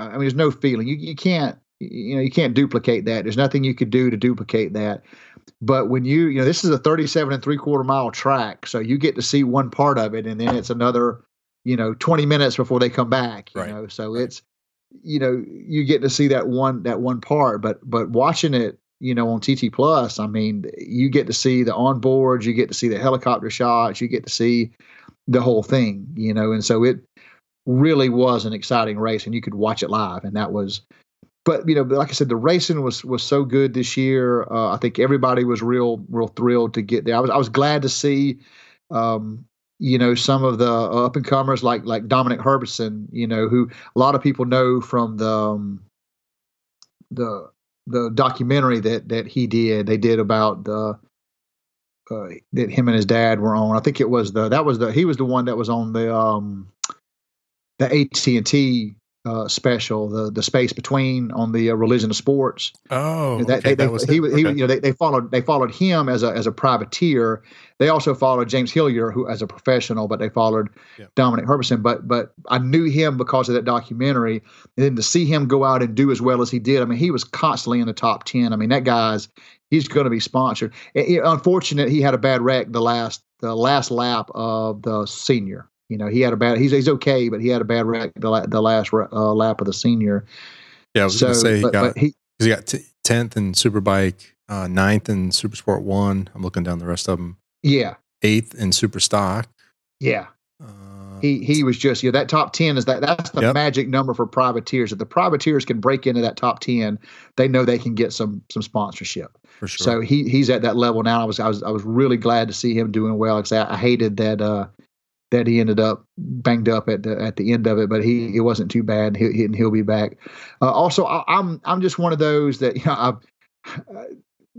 feeling. You can't duplicate that. There's nothing you could do to duplicate that. But when you know, this is a 37.75-mile track. So you get to see one part of it, and then it's another, you know, 20 minutes before they come back, you know? So it's, you know, you get to see that one part, but watching it, you know, on TT Plus, I mean, you get to see the onboards, you get to see the helicopter shots, you get to see the whole thing, you know, and so it really was an exciting race, and you could watch it live, and that was, but, you know, like I said, the racing was so good this year. I think everybody was real thrilled to get there. I was glad to see, you know, some of the up and comers like Dominic Herbison, you know, who a lot of people know from the documentary that he did, about that him and his dad were on. I think it was he was the one that was on the AT&T special, the Space Between, on the Religion of Sports. Oh, you know, they followed him as a privateer. They also followed James Hillier, who as a professional, but they followed Dominic Herbison. But I knew him because of that documentary, and then to see him go out and do as well as he did. I mean, he was constantly in the top 10. I mean, that he's going to be sponsored. And unfortunate, he had a bad wreck the last lap of the senior. You know, he had a bad. He's okay, but he had a bad wreck the last lap of the senior. Yeah, I was going to say he got 10th in Superbike, 9th in Supersport 1. I'm looking down the rest of them. Yeah, 8th in Superstock. Yeah, He was just, that top 10 is that's the magic number for privateers. If the privateers can break into that top 10, they know they can get some sponsorship. For sure. So he's at that level now. I was really glad to see him doing well. I hated that he ended up banged up at the end of it, but it wasn't too bad. He'll be back. Also, I'm just one of those that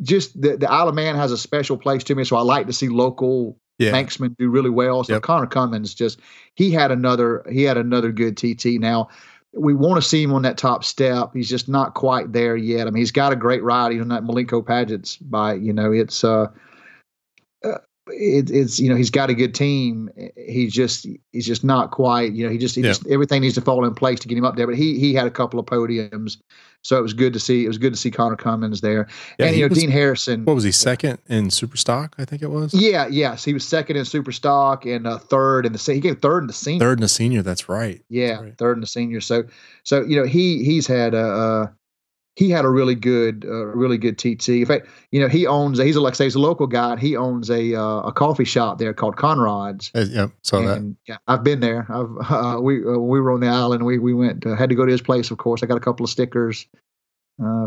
the Isle of Man has a special place to me, so I like to see local banksmen do really well. So Connor Cummins he had another good TT. Now we want to see him on that top step. He's just not quite there yet. I mean, he's got a great ride. He's on that Malenko Pageant's bike. He's got a good team. He's just not quite, everything needs to fall in place to get him up there. But he had a couple of podiums, so it was good to see. It was good to see Connor Cummins there, and Dean Harrison. What was he, second in Superstock? I think it was. Yeah, yes, he was second in Superstock and third in the senior. He gave third in the senior. Third in the senior. That's right. Yeah, that's right. Third in the senior. So he's had a. He had a really good TT. In fact, he's a local guy. And he owns a coffee shop there called Conrad's. Yeah, I've been there. We were on the island. We went had to go to his place. Of course, I got a couple of stickers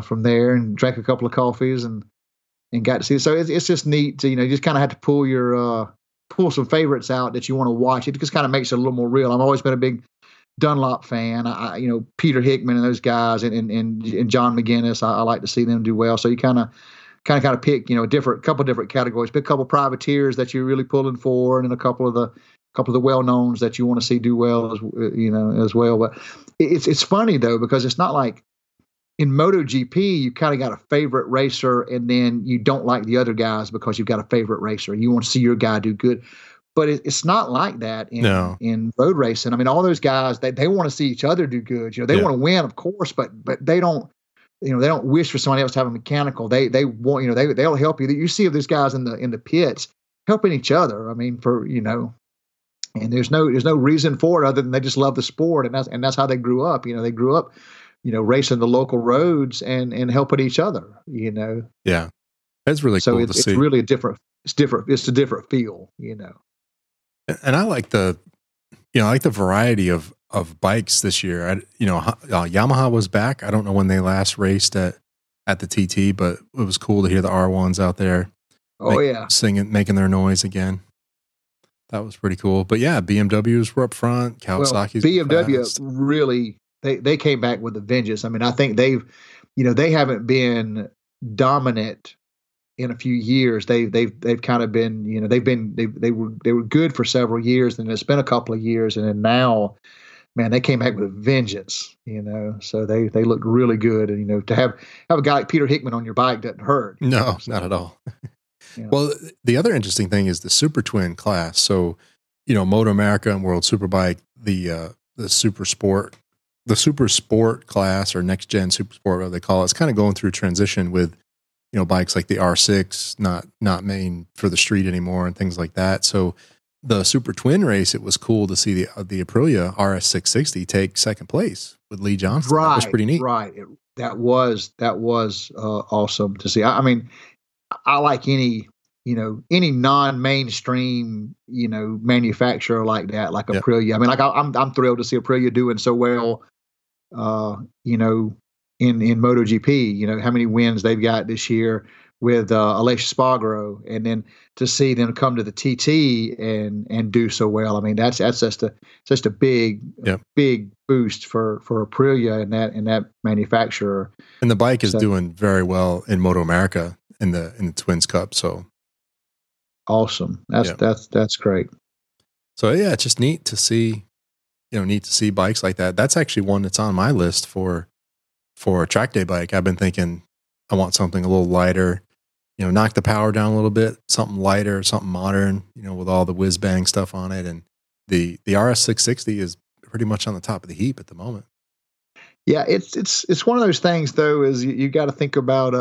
from there and drank a couple of coffees and got to see. So it's just neat to you just kind of have to pull pull some favorites out that you want to watch. It just kind of makes it a little more real. I've always been a big Dunlop fan, Peter Hickman and those guys, and John McGuinness. I like to see them do well. So you kind of pick, a couple of different categories. Pick a couple of privateers that you're really pulling for, and then a couple of the well-knowns that you want to see do well as well. But it's funny though, because it's not like in MotoGP you kind of got a favorite racer, and then you don't like the other guys because you've got a favorite racer. You want to see your guy do good. But it's not like that in road racing. I mean, all those guys, they want to see each other do good. They want to win, of course, but they don't. They don't wish for somebody else to have a mechanical. They want. They'll help you. You see these guys in the pits helping each other. I mean, and there's no reason for it other than they just love the sport, and that's how they grew up. They grew up, racing the local roads and helping each other. Yeah, that's really cool to see. So it's really It's a different feel. And I like the variety of bikes this year. Yamaha was back. I don't know when they last raced at the TT, but it was cool to hear the R1s out there. Singing, making their noise again. That was pretty cool. But yeah, BMWs were up front. Kawasaki's BMW fast. Really, they came back with a vengeance. I mean, I think they haven't been dominant in a few years. They've kind of been, they were good for several years, and it's been a couple of years, and then now, man, they came back with a vengeance, so they looked really good. And, to have a guy like Peter Hickman on your bike doesn't hurt. No, not at all. Well, the other interesting thing is the Super Twin class. So, Moto America and World Superbike, the Super Sport class, or Next Gen Super Sport, whatever they call it, it's kind of going through transition with, bikes like the R6, not main for the street anymore, and things like that. So the Super Twin race, it was cool to see the Aprilia RS660 take second place with Lee Johnson. Right, that was pretty neat. Right, that was awesome to see. I like any non-mainstream manufacturer like that, like Aprilia. I mean, I'm thrilled to see Aprilia doing so well. In MotoGP, how many wins they've got this year with Aleix Espargaró, and then to see them come to the TT and do so well. I mean, that's just a big boost for Aprilia and that manufacturer. And the bike is doing very well in Moto America in the Twins Cup. So awesome! That's great. So yeah, it's just neat to see, bikes like that. That's actually one that's on my list for a track day bike. I've been thinking I want something a little lighter, knock the power down a little bit, something lighter, something modern, with all the whiz bang stuff on it. And the RS660 is pretty much on the top of the heap at the moment. Yeah. It's one of those things though, is you got to think about,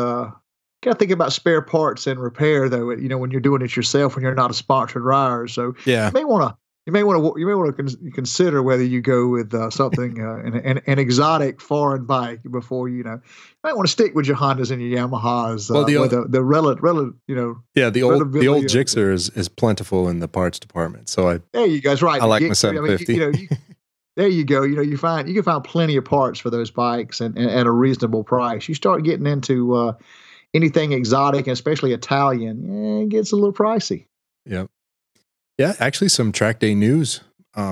spare parts and repair though, when you're doing it yourself, when you're not a sponsored rider. So you may want to, You may want to consider whether you go with something an exotic foreign bike before you might want to stick with your Hondas and your Yamahas. The old Gixxer is plentiful in the parts department. So there you go. That's right. I like my 750. There you go. You can find plenty of parts for those bikes and at a reasonable price. You start getting into anything exotic, especially Italian, it gets a little pricey. Yep. Yeah, actually some track day news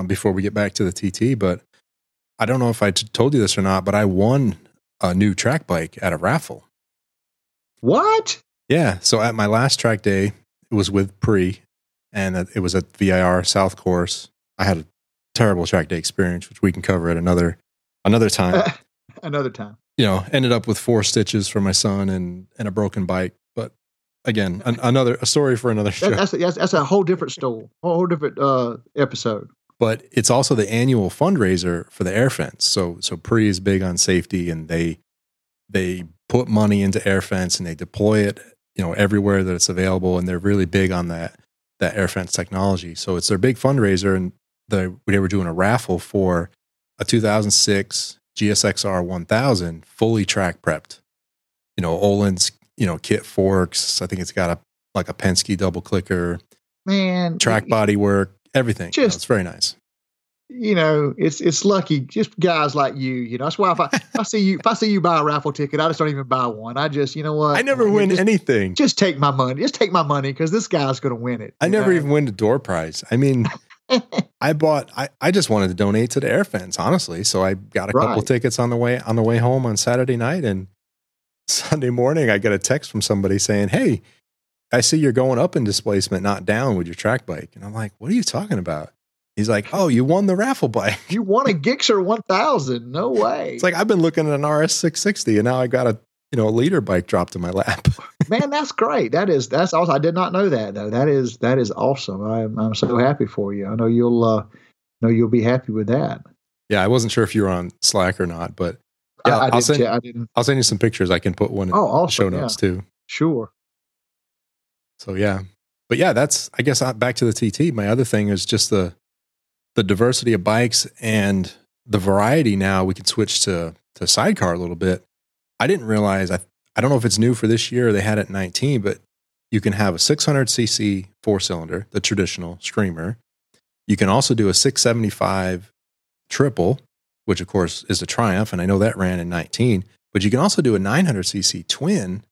before we get back to the TT, but I don't know if I told you this or not, but I won a new track bike at a raffle. What? Yeah, so at my last track day, it was with Pre, and it was at VIR South Course. I had a terrible track day experience, which we can cover at another time. Another time. Ended up with 4 stitches for my son and a broken bike. Again, another story for another show. That's a whole different story, whole different episode. But it's also the annual fundraiser for the air fence. So Pre is big on safety, and they put money into air fence and they deploy it, everywhere that it's available. And they're really big on that air fence technology. So it's their big fundraiser, and they were doing a raffle for a 2006 GSXR 1000 fully track prepped. Olin's. Kit forks. I think it's got a Penske double clicker, man. Track body work, everything. It's very nice. It's lucky. Just guys like you. That's why if I see you buy a raffle ticket, I just don't even buy one. I just I never win anything. Just take my money. Just take my money because this guy's going to win it. I never even win the door prize. I mean, I just wanted to donate to the air fence, honestly. So I got a couple tickets on the way home on Saturday night and. Sunday morning, I got a text from somebody saying, "Hey, I see you're going up in displacement, not down with your track bike." And I'm like, "What are you talking about?" He's like, "Oh, you won the raffle bike. You won a Gixxer 1000. No way." It's like, I've been looking at an RS660 and now I got a leader bike dropped in my lap. Man, that's great. That's awesome. I did not know that though. That is awesome. I'm so happy for you. I know you'll be happy with that. Yeah. I wasn't sure if you were on Slack or not, but yeah, I'll send you some pictures. I can put one in the show notes too. Sure. So yeah, but yeah, that's I guess back to the TT. My other thing is just the diversity of bikes and the variety. Now we can switch to sidecar a little bit. I didn't realize I don't know if it's new for this year. Or they had it in 19, but you can have a 600cc 4-cylinder, the traditional Screamer. You can also do a 675 triple. Which of course is a Triumph, and I know that ran in 19, but you can also do a 900cc twin,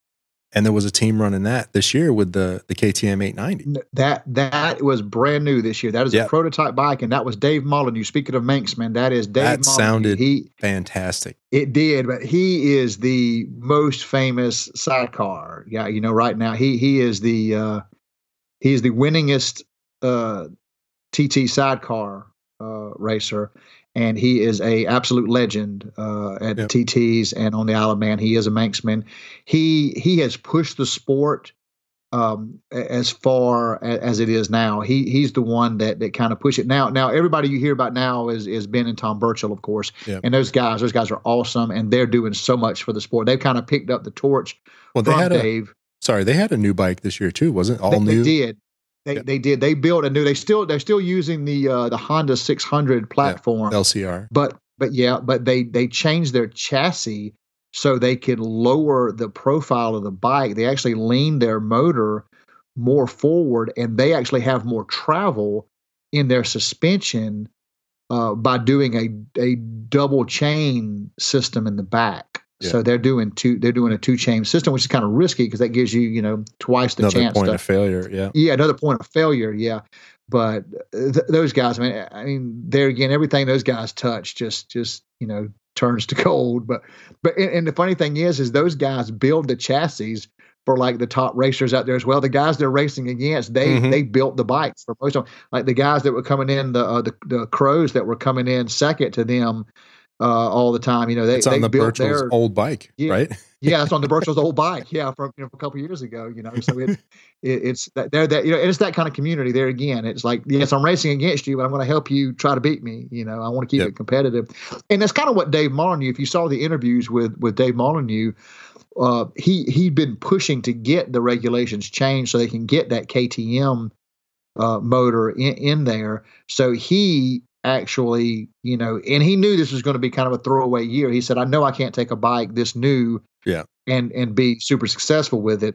and there was a team running that this year with the KTM 890. That was brand new this year. That is a prototype bike, and that was Dave Molyneux. Speaking of Manxman, that is Dave Molyneux. That sounded fantastic. It did, but he is the most famous sidecar. Yeah, right now he is the winningest TT sidecar racer. And he is a absolute legend at TTs and on the Isle of Man. He is a Manxman. He has pushed the sport as far as it is now. He's the one that kind of pushed it. Now everybody you hear about now is Ben and Tom Burchill, of course. Yep. And those guys are awesome, and they're doing so much for the sport. They've kind of picked up the torch. Well, they had Dave. They had a new bike this year too, wasn't it? All new. They did. They did. They built a new. They're still using the Honda 600 platform, LCR. But they changed their chassis so they could lower the profile of the bike. They actually leaned their motor more forward, and they actually have more travel in their suspension by doing a double chain system in the back. Yeah. So they're doing a 2-chain system, which is kind of risky because that gives you, twice the chance. Another point of failure. Yeah. Yeah. Another point of failure. Yeah. But those guys, I mean, there again, everything those guys touch just turns to gold. But the funny thing is those guys build the chassis for like the top racers out there as well. The guys they're racing against, they built the bikes for most of them. Like the guys that were coming in, the Crows that were coming in second to them. All the time, they built Birchill's their old bike, right? Yeah, it's on the Birchill's old bike. Yeah, from a couple of years ago, So it's that and it's that kind of community. There again, it's like yes, I'm racing against you, but I'm going to help you try to beat me. I want to keep it competitive, and that's kind of what Dave Molyneux. If you saw the interviews with Dave Molyneux, he'd been pushing to get the regulations changed so they can get that KTM motor in there. So he actually, you know, and he knew this was going to be kind of a throwaway year. He said, I know I can't take a bike this new and be super successful with it,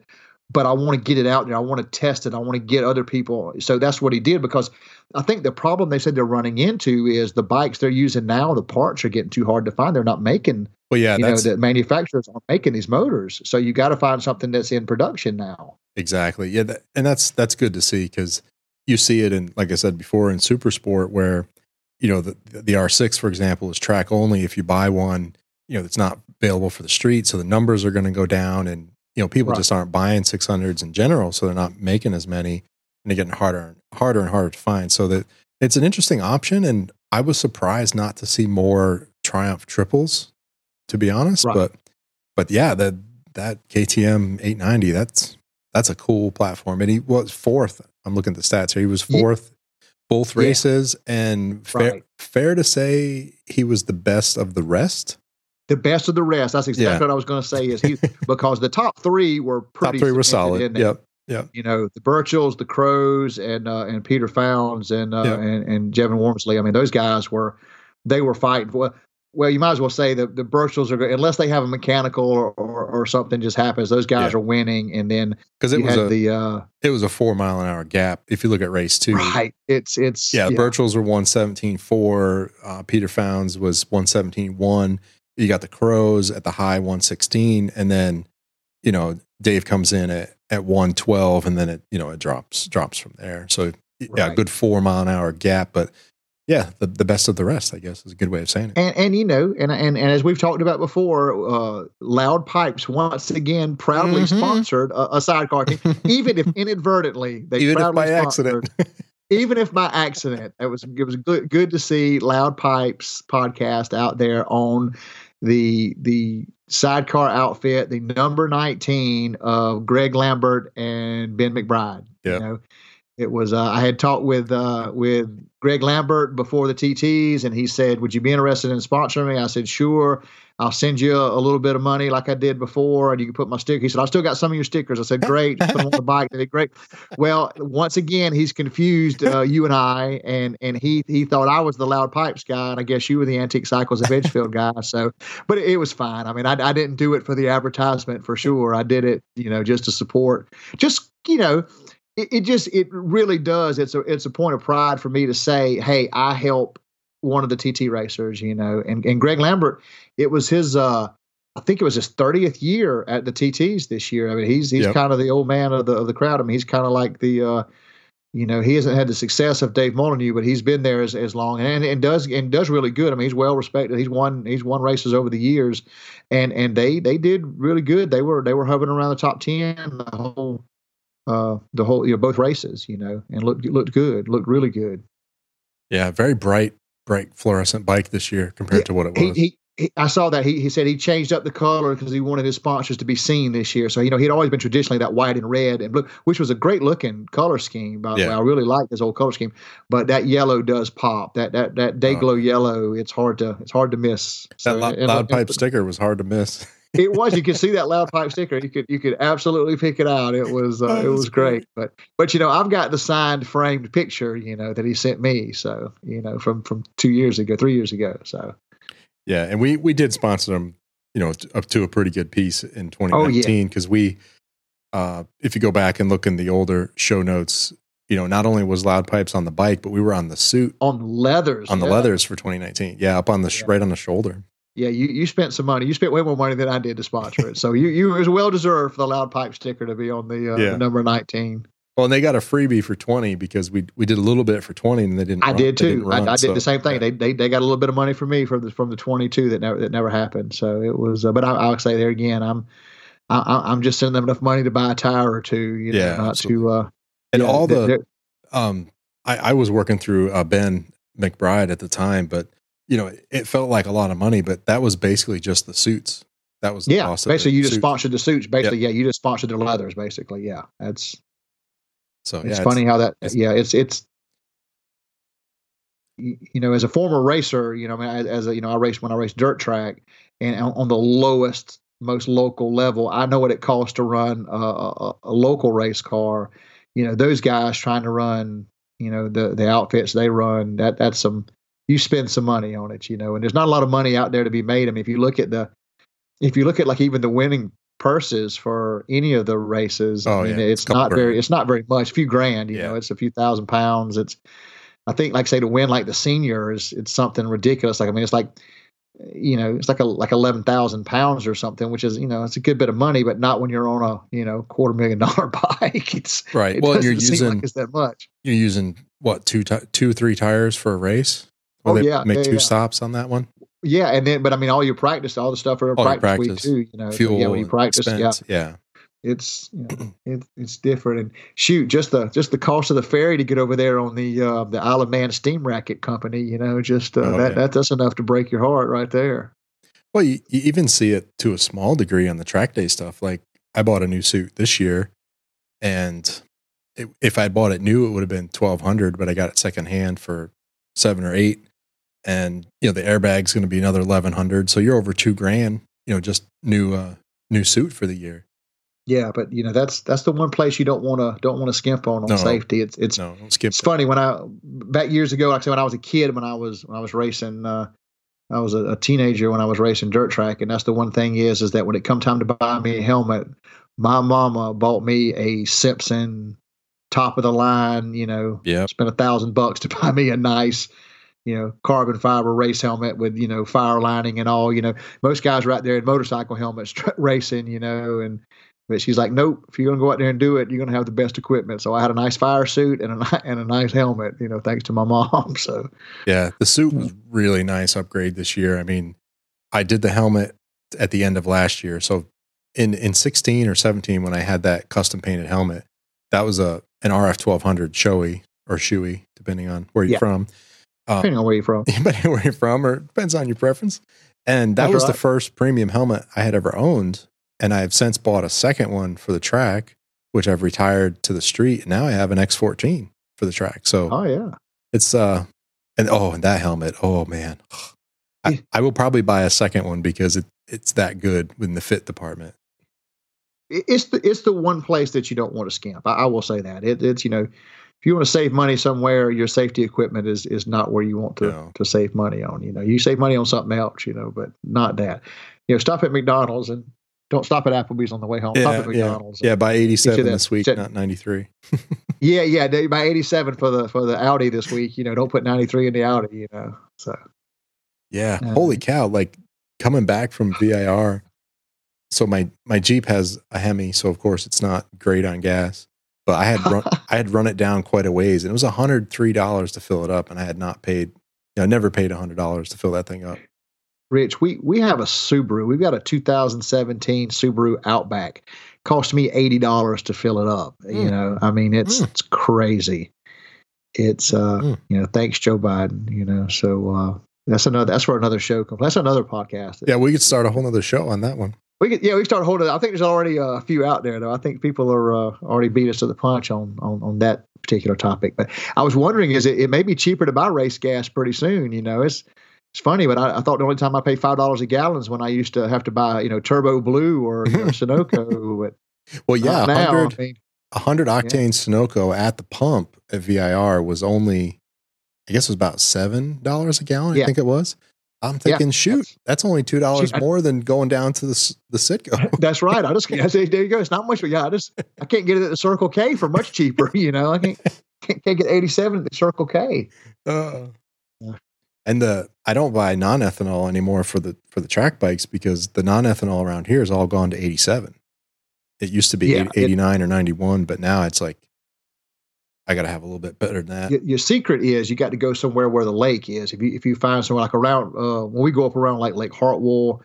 but I want to get it out there. I want to test it. I want to get other people. So that's what he did, because I think the problem they said they're running into is the bikes they're using now, the parts are getting too hard to find. They're not making, the manufacturers aren't making these motors. So you got to find something that's in production now. Exactly. Yeah. And that's good to see, because you see it in, like I said before, in super sport where, you know, the R6, for example, is track only. If you buy one, you know, it's not available for the street. So the numbers are going to go down, and, you know, people just aren't buying 600s in general, so they're not making as many, and they're getting harder and harder to find. So that it's an interesting option, and I was surprised not to see more Triumph triples, to be honest. Right. But yeah, that KTM 890, that's a cool platform. And he was fourth. I'm looking at the stats here. He was fourth both races, and fair to say he was the best of the rest. The best of the rest. That's exactly what I was going to say. Is he, because the top three were pretty. Top three were solid. Yep. You know, the Birchills, the Crows, and Peter Founds, and Jevin Wormsley. I mean, those guys were fighting for. Well, you might as well say the Birchills are, unless they have a mechanical or something just happens. Those guys are winning, and then because it was a 4 mile an hour gap. If you look at race two, right? The Birchills were 1:17.4. Peter Founds was 1:17.1. You got the Crows at the high 1:16, and then, you know, Dave comes in at 1:12, and then it drops from there. So a good 4 mile an hour gap, but yeah, the best of the rest, I guess, is a good way of saying it. And you know, and as we've talked about before, Loud Pipes once again proudly sponsored a sidecar team, even if inadvertently Even if by accident. It was good to see Loud Pipes podcast out there on the sidecar outfit, the number 19 of Greg Lambert and Ben McBride. Yeah. You know, it was I had talked with Greg Lambert before the TTs, and he said, "Would you be interested in sponsoring me?" I said, "Sure. I'll send you a little bit of money like I did before, and you can put my sticker." He said, "I still got some of your stickers." I said, "Great, put them on the bike." They did great. Well, once again, he's confused you and I, and he thought I was the Loud Pipes guy, and I guess you were the Antique Cycles of Edgefield guy. So, but it was fine. I mean, I didn't do it for the advertisement for sure. I did it, you know, just to support. Just, you know, it really does. It's a point of pride for me to say, hey, I help one of the TT racers, you know, and Greg Lambert, it was his, I think it was his 30th year at the TTs this year. I mean, he's kind of the old man of the crowd. I mean, he's kind of like the, you know, he hasn't had the success of Dave Molyneux, but he's been there as long and does really good. I mean, he's well respected. He's won races over the years, and they did really good. They were hovering around the top 10 the whole, you know, both races, you know, and looked really good. Yeah. Very bright fluorescent bike this year compared to what it was. I saw that he said he changed up the color because he wanted his sponsors to be seen this year. So, you know, he'd always been traditionally that white and red and blue, which was a great looking color scheme. By the way, I really like this old color scheme, but that yellow does pop. That day glow yellow. It's hard to miss. So, that Loud Pipe sticker was hard to miss. It was. You could see that Loud Pipe sticker. You could absolutely pick it out. It was great. But you know, I've got the signed framed picture, you know, that he sent me. So, you know, from 3 years ago. So yeah, and we did sponsor them, you know, up to a pretty good piece in 2019 because we, if you go back and look in the older show notes, you know, not only was Loud Pipes on the bike, but we were on the suit on the leathers for 2019. Yeah, up on the right on the shoulder. Yeah, you spent some money. You spent way more money than I did to sponsor it. So you it was well deserved for the Loud Pipe sticker to be on the number 19. Well, and they got a freebie for 20 because we did a little bit for 20 and they didn't. I did too. I did the same thing. They got a little bit of money from me from the 22 that never happened. So it was. But I'll say there again, I'm just sending them enough money to buy a tire or two. You know, I was working through Ben McBride at the time, but. You know, it felt like a lot of money, but that was basically just the suits. That was the cost of basically you just sponsored the suits. Basically, you just sponsored the leathers. Basically, yeah. That's so. It's funny how that. It's. You know, as a former racer, you know, I mean, I raced when I raced dirt track, and on the lowest, most local level, I know what it costs to run a local race car. you know, those guys trying to run, you know, the outfits they run, that's some, you spend some money on it, you know, and there's not a lot of money out there to be made. I mean, if you look at like even the winning purses for any of the races, it's not very much, a few grand, you know, it's a few $1,000. It's, I think, like, say to win, like the seniors, it's something ridiculous. Like, I mean, it's like, you know, it's like 11,000 pounds or something, which is, you know, it's a good bit of money, but not when you're on a, you know, $250,000 bike. It's right. Well, you're using, like, it's that much. You're using what, two, three tires for a race? Well, make two stops on that one. Yeah. And then, but I mean, all your practice, all the stuff for practice week too, you know, fuel, yeah, when you practice, expense, yeah. It's, you know, it's different. And shoot, just the cost of the ferry to get over there on the Isle of Man steam racket company, you know, that's enough to break your heart right there. Well, you even see it to a small degree on the track day stuff. Like, I bought a new suit this year, and if I bought it new, it would have been $1,200, but I got it secondhand for $700 or $800, and you know, the airbag's going to be another $1,100. So you're over $2,000, you know, just new suit for the year. Yeah, but you know, that's the one place you don't want to skimp on safety. It's funny when I back years ago, like I said, when I was a kid, when I was racing, I was a teenager when I was racing dirt track, and that's the one thing is that when it come time to buy me a helmet, my mama bought me a Simpson top of the line, you know, spent $1,000 to buy me a nice, you know, carbon fiber race helmet with, you know, fire lining and all, you know, most guys are out there in motorcycle helmets racing, you know, but she's like, nope, if you're going to go out there and do it, you're going to have the best equipment. So I had a nice fire suit and a nice helmet, you know, thanks to my mom. So yeah, the suit was really nice upgrade this year. I mean, I did the helmet at the end of last year. So in 16 or 17, when I had that custom painted helmet, that was an RF 1200 Shoei, depending on where you're from. Depending on where you're from. Depending on where you're from, or depends on your preference. And that was the first premium helmet I had ever owned. And I've since bought a second one for the track, which I've retired to the street. And now I have an X14 for the track. So, it's, and that helmet, oh man, I will probably buy a second one because it's that good in the fit department. It's the one place that you don't want to skimp. I will say that it's, you know, if you want to save money somewhere, your safety equipment is not where you want to save money on, you know, you save money on something else, you know, but not that, you know, stop at McDonald's and, don't stop at Applebee's on the way home. Stop at McDonald's. Yeah, by 87 this week, not 93. By 87 for the Audi this week. You know, don't put 93 in the Audi. You know, so yeah. Holy cow! Like coming back from VIR. So my Jeep has a Hemi, so of course it's not great on gas. But I had run it down quite a ways, and it was $103 to fill it up, and I had not paid. You know, I never paid $100 to fill that thing up. Rich, we have a Subaru. We've got a 2017 Subaru Outback. Cost me $80 to fill it up. You know, I mean, it's crazy. It's you know, thanks Joe Biden. You know, so that's for another show. That's another podcast. Yeah, we could start a whole other show on that one. We could start a whole other. I think there's already a few out there though. I think people are already beat us to the punch on that particular topic. But I was wondering, is it may be cheaper to buy race gas pretty soon? You know, It's funny, but I thought the only time I paid $5 a gallon is when I used to have to buy, you know, Turbo Blue or, you know, Sunoco. But well, yeah, 100 octane Sunoco at the pump at VIR was only, I guess it was about $7 a gallon. Yeah. I think it was. I'm thinking, that's only $2 more than going down to the Citgo. That's right. I just can't say, there you go. It's not much, but yeah, I can't get it at the Circle K for much cheaper. You know, I can't get 87 at the Circle K. And I don't buy non-ethanol anymore for the track bikes because the non-ethanol around here has all gone to 87. It used to be 89 or 91, but now it's like I got to have a little bit better than that. Your secret is you got to go somewhere where the lake is. If you find somewhere like around when we go up around like Lake Hartwell,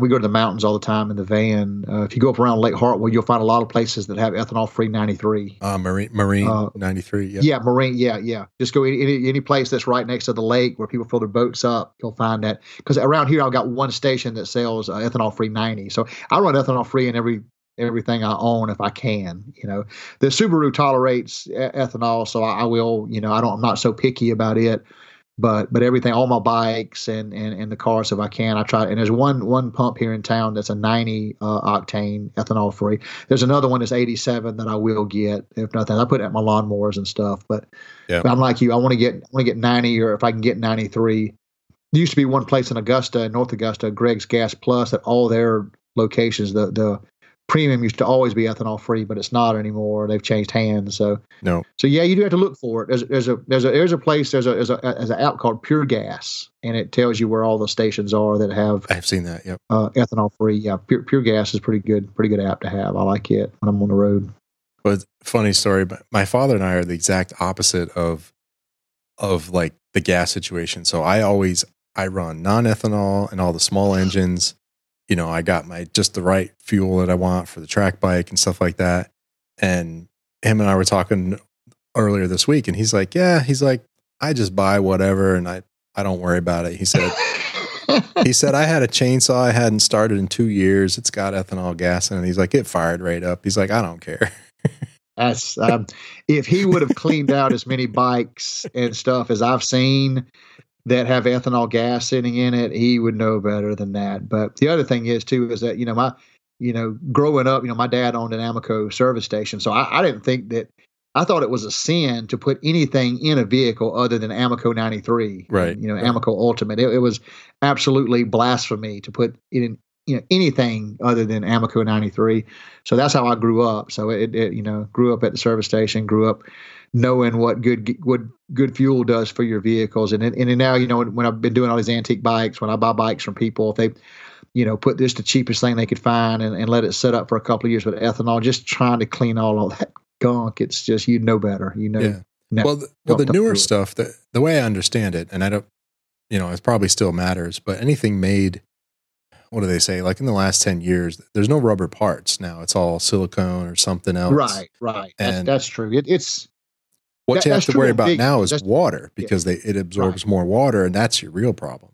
we go to the mountains all the time in the van. If you go up around Lake Hartwell, you'll find a lot of places that have ethanol-free 93. Marine 93. Yeah. Yeah, Marine. Yeah, yeah. Just go any place that's right next to the lake where people fill their boats up. You'll find that because around here I've got one station that sells ethanol-free 90. So I run ethanol-free in everything I own if I can. You know, the Subaru tolerates ethanol, so I will. You know, I'm not so picky about it. But everything, all my bikes and the cars, if I can, I try. And there's one pump here in town that's a 90 octane ethanol free. There's another one that's 87 that I will get if nothing. I put it at my lawnmowers and stuff. But I'm like you, I want to get 90, or if I can get 93. There used to be one place in Augusta, North Augusta, Greg's Gas Plus, that all their locations, the premium used to always be ethanol free, but it's not anymore. They've changed hands. So yeah, you do have to look for it. There's an app called Pure Gas, and it tells you where all the stations are that have. I've seen that. Yep. Ethanol free. Yeah. Pure Gas is pretty good app to have. I like it when I'm on the road. But funny story, but my father and I are the exact opposite of like the gas situation. So I run non-ethanol and all the small engines. You know, I got just the right fuel that I want for the track bike and stuff like that. And him and I were talking earlier this week, and he's like, I just buy whatever and I don't worry about it. He said, I had a chainsaw I hadn't started in 2 years. It's got ethanol gas in it. He's like, it fired right up. He's like, I don't care. That's if he would have cleaned out as many bikes and stuff as I've seen that have ethanol gas sitting in it, he would know better than that. But the other thing is too, is that, you know, growing up, you know, my dad owned an Amoco service station. So I thought it was a sin to put anything in a vehicle other than Amoco 93, right? You know, right. Amoco Ultimate. It was absolutely blasphemy to put it in, you know, anything other than Amoco 93. So that's how I grew up. So it grew up at the service station, grew up knowing what good fuel does for your vehicles. And now, you know, when I've been doing all these antique bikes, when I buy bikes from people, if they, you know, put the cheapest thing they could find and let it sit up for a couple of years with ethanol, just trying to clean all of that gunk. It's just, you know better, you know. Yeah. The newer stuff, the way I understand it, and I don't, you know, it probably still matters, but anything made, what do they say? Like in the last 10 years, there's no rubber parts now. It's all silicone or something else. Right. And that's true. You have to worry about now is water, because it absorbs more water, and that's your real problem.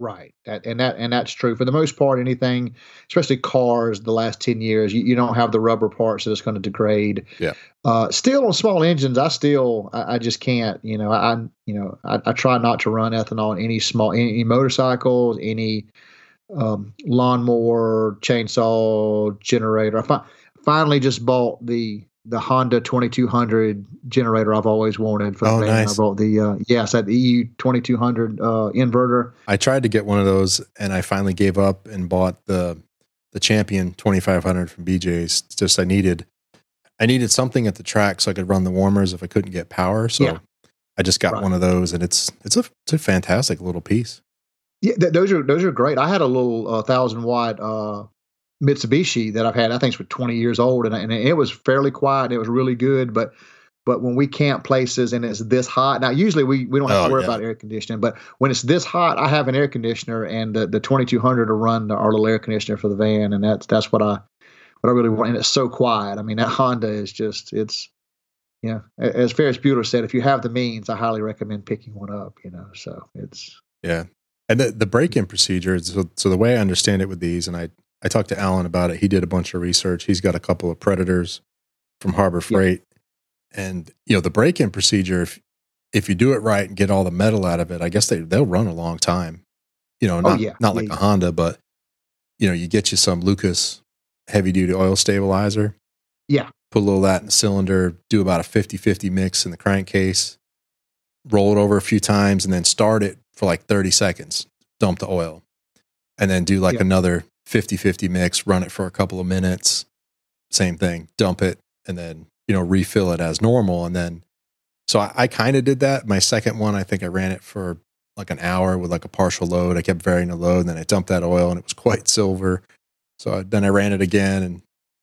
Right. That's true. For the most part, anything, especially cars, the last 10 years, you don't have the rubber parts that it's going to degrade. Yeah. Still on small engines, I just can't, you know, I try not to run ethanol on any motorcycles, any lawnmower, chainsaw, generator. I finally just bought the Honda 2200 generator I've always wanted for the van. Nice. I bought the EU 2200 inverter. I tried to get one of those, and I finally gave up and bought the Champion 2500 from BJ's. It's just I needed something at the track so I could run the warmers if I couldn't get power. So yeah. I just got one of those, and it's a fantastic little piece. Yeah, those are great. I had a little 1,000-watt Mitsubishi that I've had, I think it's for 20 years old, and it was fairly quiet. And it was really good, but when we camp places and it's this hot, now usually we don't have to worry about air conditioning, but when it's this hot, I have an air conditioner and the 2200 to run our little air conditioner for the van, and that's what I really want. And it's so quiet. I mean, that Honda is just yeah. As Ferris Bueller said, if you have the means, I highly recommend picking one up. You know, so it's yeah. And the break-in procedure, so the way I understand it with these, and I talked to Alan about it. He did a bunch of research. He's got a couple of Predators from Harbor Freight. Yeah. And, you know, the break-in procedure, if you do it right and get all the metal out of it, I guess they'll run a long time. You know, not like a Honda, but, you know, you get you some Lucas heavy-duty oil stabilizer. Yeah. Put a little of that in the cylinder, do about a 50-50 mix in the crankcase, roll it over a few times, and then start it for like 30 seconds, dump the oil, and then do like another 50-50 mix, run it for a couple of minutes, same thing, dump it, and then, you know, refill it as normal. And then, so I kind of did that. My second one, I think I ran it for like an hour with like a partial load. I kept varying the load, and then I dumped that oil, and it was quite silver. So then I ran it again and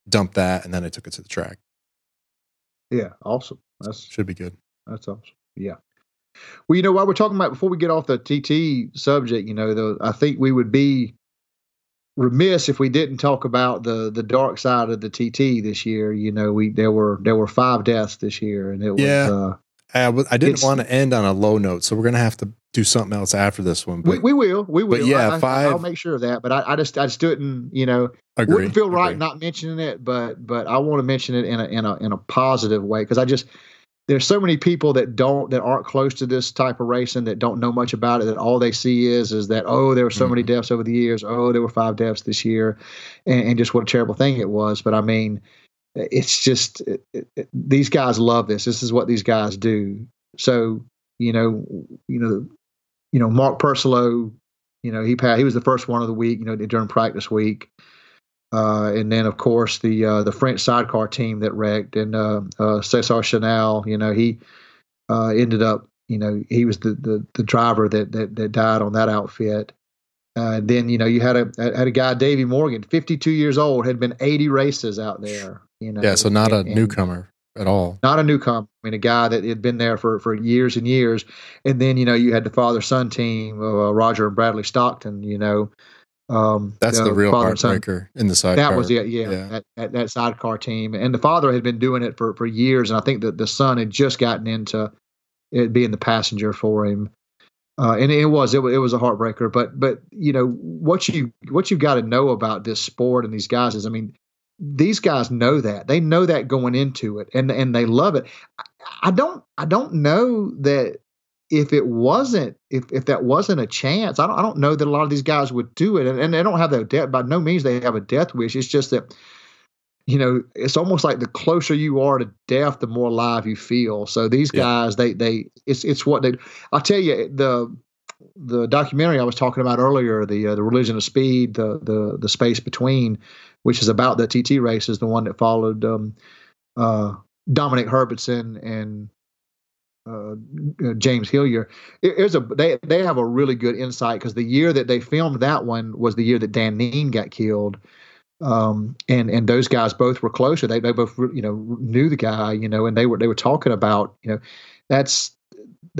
dumped that, and then I took it to the track. Yeah. Awesome. Should be good. That's awesome. Yeah. Well, you know, while we're talking about, before we get off the TT subject, you know, I think we would be remiss if we didn't talk about the dark side of the TT this year. You know, there were 5 deaths this year, and I didn't want to end on a low note, so we're going to have to do something else after this one. But, we will. But yeah, 5. I'll make sure of that. But I just didn't, you know, wouldn't feel right not mentioning it, but I want to mention it in a positive way, because I just. there's so many people that aren't close to this type of racing, that don't know much about it, that all they see is that, oh, there were so many deaths over the years. Oh, there were 5 deaths this year, and just what a terrible thing it was. But I mean, it's just these guys love this. This is what these guys do. So you know, Mark Persolo, you know, he was the first one of the week, you know, during practice week. And then, of course, the French sidecar team that wrecked, and Cesar Chanel, you know, he ended up, you know, he was the driver that died on that outfit. Then, you know, you had a guy, Davey Morgan, 52 years old, had been 80 races out there. You know, yeah, so not a newcomer at all. Not a newcomer. I mean, a guy that had been there for years and years. And then, you know, you had the father-son team, Roger and Bradley Stockton, you know. That's the real heartbreaker in the sidecar. That was it, yeah. That sidecar team, and the father had been doing it for years, and I think that the son had just gotten into it, being the passenger for him. And it was a heartbreaker. But you know what you've got to know about this sport and these guys is, I mean, these guys know that. They know that going into it, and they love it. I don't know that. If it wasn't, if that wasn't a chance, I don't know that a lot of these guys would do it, and they don't have that death. By no means they have a death wish. It's just that, you know, it's almost like the closer you are to death, the more alive you feel. So these guys, it's what they. I'll tell you, the documentary I was talking about earlier, the Religion of Speed, the Space Between, which is about the TT races, the one that followed Dominic Herbison and. James Hillier. They have a really good insight, because the year that they filmed that one was the year that Dan Neen got killed, and those guys both were closer. They both, you know, knew the guy, you know, and they were talking about, you know, they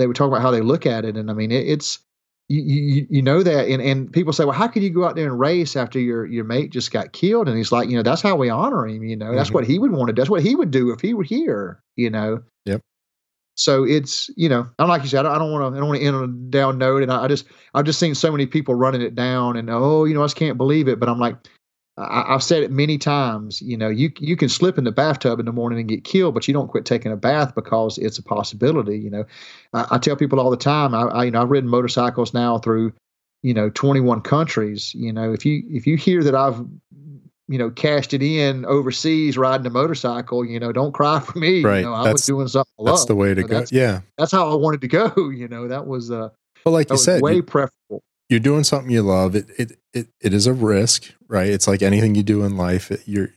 were talking about how they look at it, and I mean it's you know that, and people say, well, how could you go out there and race after your mate just got killed? And he's like, you know, that's how we honor him. You know, that's what he would want to. That's what he would do if he were here. You know. Yep. So it's, you know, I'm like you said, I don't want to end on a down note, and I've just seen so many people running it down, and oh, you know, I just can't believe it. But I'm like, I've said it many times, you know, you can slip in the bathtub in the morning and get killed, but you don't quit taking a bath because it's a possibility. You know, I tell people all the time, you know, I've ridden motorcycles now through, you know, 21 countries. You know, if you hear that I've, you know, cashed it in overseas riding a motorcycle, you know, don't cry for me. Right. You know, I was doing something. That's the way to go. Yeah. That's how I wanted to go. You know, that was, well, like you said, way preferable. You're doing something you love. It is a risk, right? It's like anything you do in life. You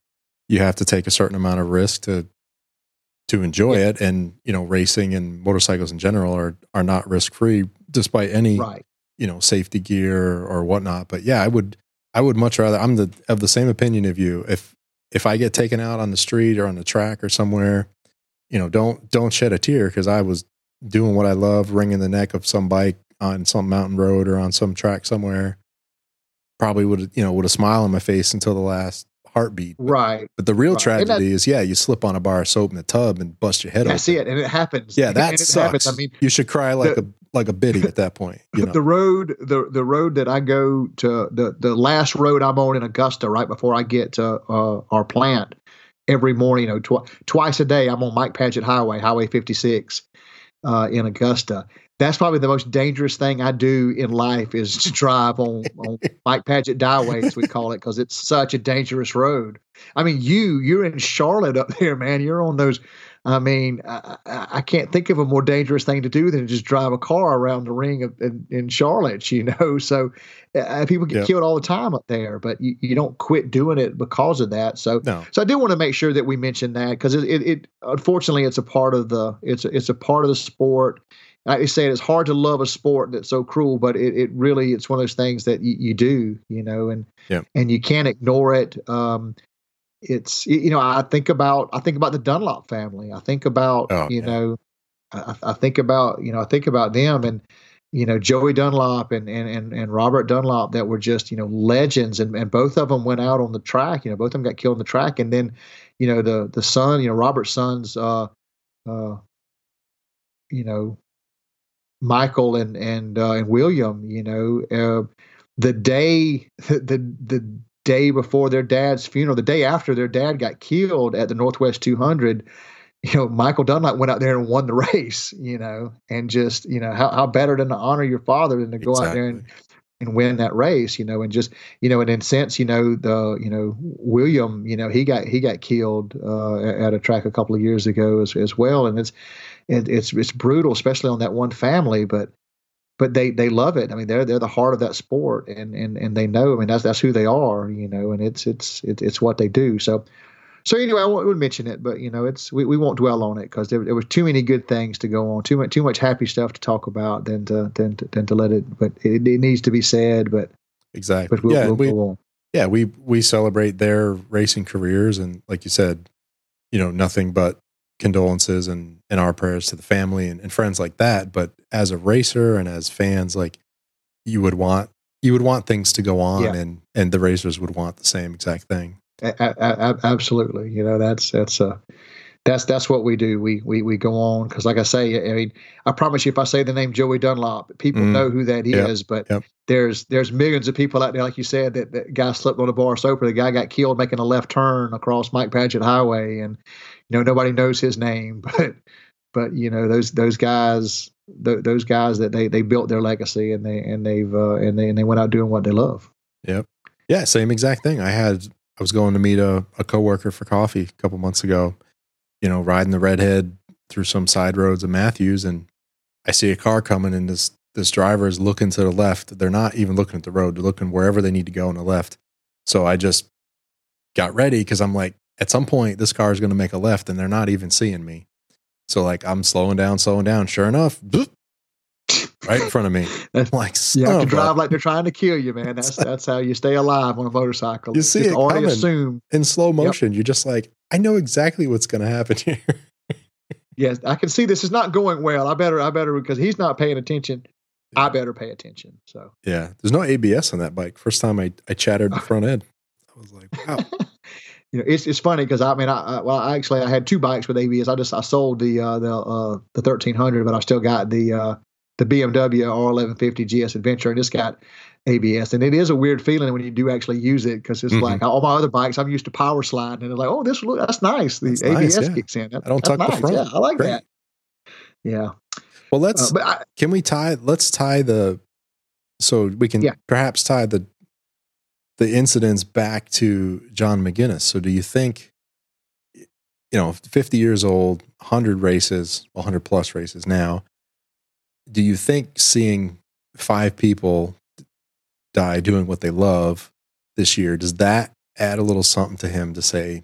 have to take a certain amount of risk to enjoy it. And, you know, racing and motorcycles in general are not risk free, despite any, you know, safety gear or whatnot. But yeah, I would much rather. I'm of the same opinion of you. If I get taken out on the street or on the track or somewhere, you know, don't shed a tear, because I was doing what I love, wringing the neck of some bike on some mountain road or on some track somewhere. Probably would a smile on my face until the last heartbeat. Right. But the real tragedy is, you slip on a bar of soap in the tub and bust your head open. I see it, and it happens. Yeah, that sucks. I mean, you should cry like a biddy at that point. You know? The road that I go to, the last road I'm on in Augusta, right before I get to our plant every morning, you know, twice a day, I'm on Mike Padgett Highway, Highway 56 in Augusta. That's probably the most dangerous thing I do in life, is to drive on Mike Padgett Dieways, as we call it, because it's such a dangerous road. I mean, you're in Charlotte up there, man. You're on those. I mean, I can't think of a more dangerous thing to do than to just drive a car around the ring in Charlotte, you know. So people get killed all the time up there, but you don't quit doing it because of that. So I did want to make sure that we mentioned that, because it unfortunately it's a part of the it's a part of the sport. Like you said, it's hard to love a sport that's so cruel, but it's one of those things that you do, you know, and you can't ignore it. It's, you know, I think about the Dunlop family. I think about, I think about them, and, you know, Joey Dunlop and Robert Dunlop, that were just, you know, legends. And both of them went out on the track, you know, both of them got killed on the track. And then, you know, the son, you know, Robert's son's, you know, Michael and William, you know, the day before their dad's funeral, the day after their dad got killed at the Northwest 200, you know, Michael Dunlop went out there and won the race, you know, and just, you know, how better than to honor your father than to go out there and win that race, you know, and just, you know, and in sense, you know, the, you know, William, you know, he got killed at a track a couple of years ago as well. And it's brutal, especially on that one family, but they love it. I mean, they're the heart of that sport and they know, I mean, that's who they are, you know, and it's what they do. So anyway, I would mention it, but you know, we won't dwell on it because there was too many good things to go on, too much happy stuff to talk about than to let it. But it needs to be said. But exactly, but we'll go on. Yeah, we celebrate their racing careers, and like you said, you know, nothing but condolences and our prayers to the family and friends like that. But as a racer and as fans, like you would want things to go on, yeah. and the racers would want the same exact thing. Absolutely. You know, that's what we do. We go on. Cause like I say, I mean, I promise you, if I say the name Joey Dunlop, people know who that is, but there's millions of people out there. Like you said, that guy slipped on a bar soap, or the guy got killed making a left turn across Mike Padgett Highway. And, you know, nobody knows his name, but you know, those guys that they built their legacy and they went out doing what they love. Yep. Yeah. Same exact thing. I was going to meet a coworker for coffee a couple months ago, you know, riding the redhead through some side roads of Matthews, and I see a car coming, and this driver is looking to the left. They're not even looking at the road. They're looking wherever they need to go on the left. So I just got ready because I'm like, at some point, this car is going to make a left, and they're not even seeing me. So, like, I'm slowing down. Sure enough, boop, right in front of me. I'm like, you have to drive like they're trying to kill you, man. That's how you stay alive on a motorcycle. You see it coming in slow motion. Yep. You're just like, I know exactly what's going to happen here. Yes, I can see this is not going well. I better because he's not paying attention. Yeah. I better pay attention. So yeah, there's no ABS on that bike. First time I chattered the front end. I was like, wow. You know, it's funny because I mean, I had two bikes with ABS. I sold the 1300, but I still got the BMW R1150 GS Adventure, and it's got ABS, and it is a weird feeling when you do actually use it because it's like all my other bikes, I'm used to power sliding, and it's like, oh, that's nice. The ABS kicks in. I don't tuck the front. Yeah, I like that. Yeah. Well, perhaps tie the incidents back to John McGuinness. So, do you think, you know, 50 years old, 100 plus races now? Do you think seeing 5 people die doing what they love this year, does that add a little something to him to say,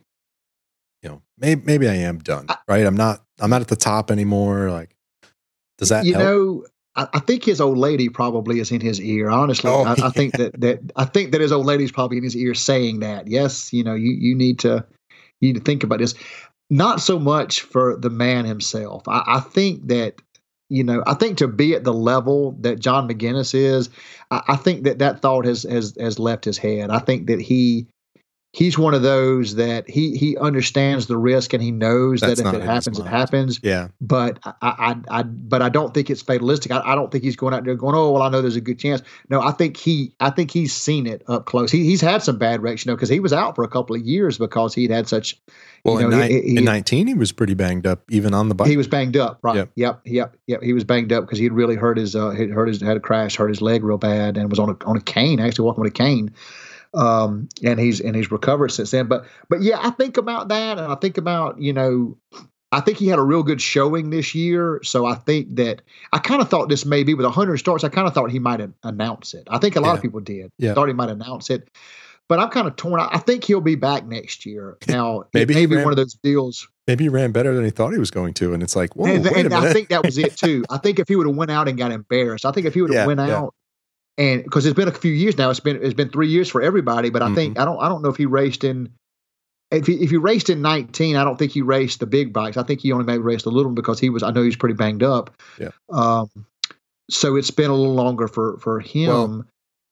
you know, maybe I am done, right? I'm not at the top anymore. Like, does that help? Know, I think his old lady probably is in his ear. Honestly, I think that his old lady's probably in his ear saying that. Yes, you know, you need to think about this. Not so much for the man himself. I think that. You know, I think to be at the level that John McGuinness is, I think that thought has left his head. I think that he's one of those that he understands the risk, and he knows that if it happens, it happens. Yeah. But I don't think it's fatalistic. I don't think he's going out there going, oh, well, I know there's a good chance. No, I think he's seen it up close. He's had some bad wrecks, you know, because he was out for a couple of years because he'd had such. Well, you know, in 19, he was pretty banged up, even on the bike. He was banged up, right? Yep. He was banged up because he'd really had a crash, hurt his leg real bad, and was on a cane, actually walking with a cane. And he's recovered since then. But yeah, I think about that, and I think about, you know, I think he had a real good showing this year. So I think that I kind of thought this may be with 100 starts. I kind of thought he might announce it. I think a lot of people did. Yeah. Thought he might announce it. But I'm kind of torn. I think he'll be back next year. Now, maybe one of those deals. Maybe he ran better than he thought he was going to, and it's like, whoa, wait a minute. I think that was it too. I think if he would have went out and got embarrassed, I think if he would have went out, and because it's been a few years now, it's been 3 years for everybody. But I think I don't know if he raced in. If he raced in 19, I don't think he raced the big bikes. I think he only maybe raced a little because I know he was pretty banged up. Yeah. So it's been a little longer for him. Well,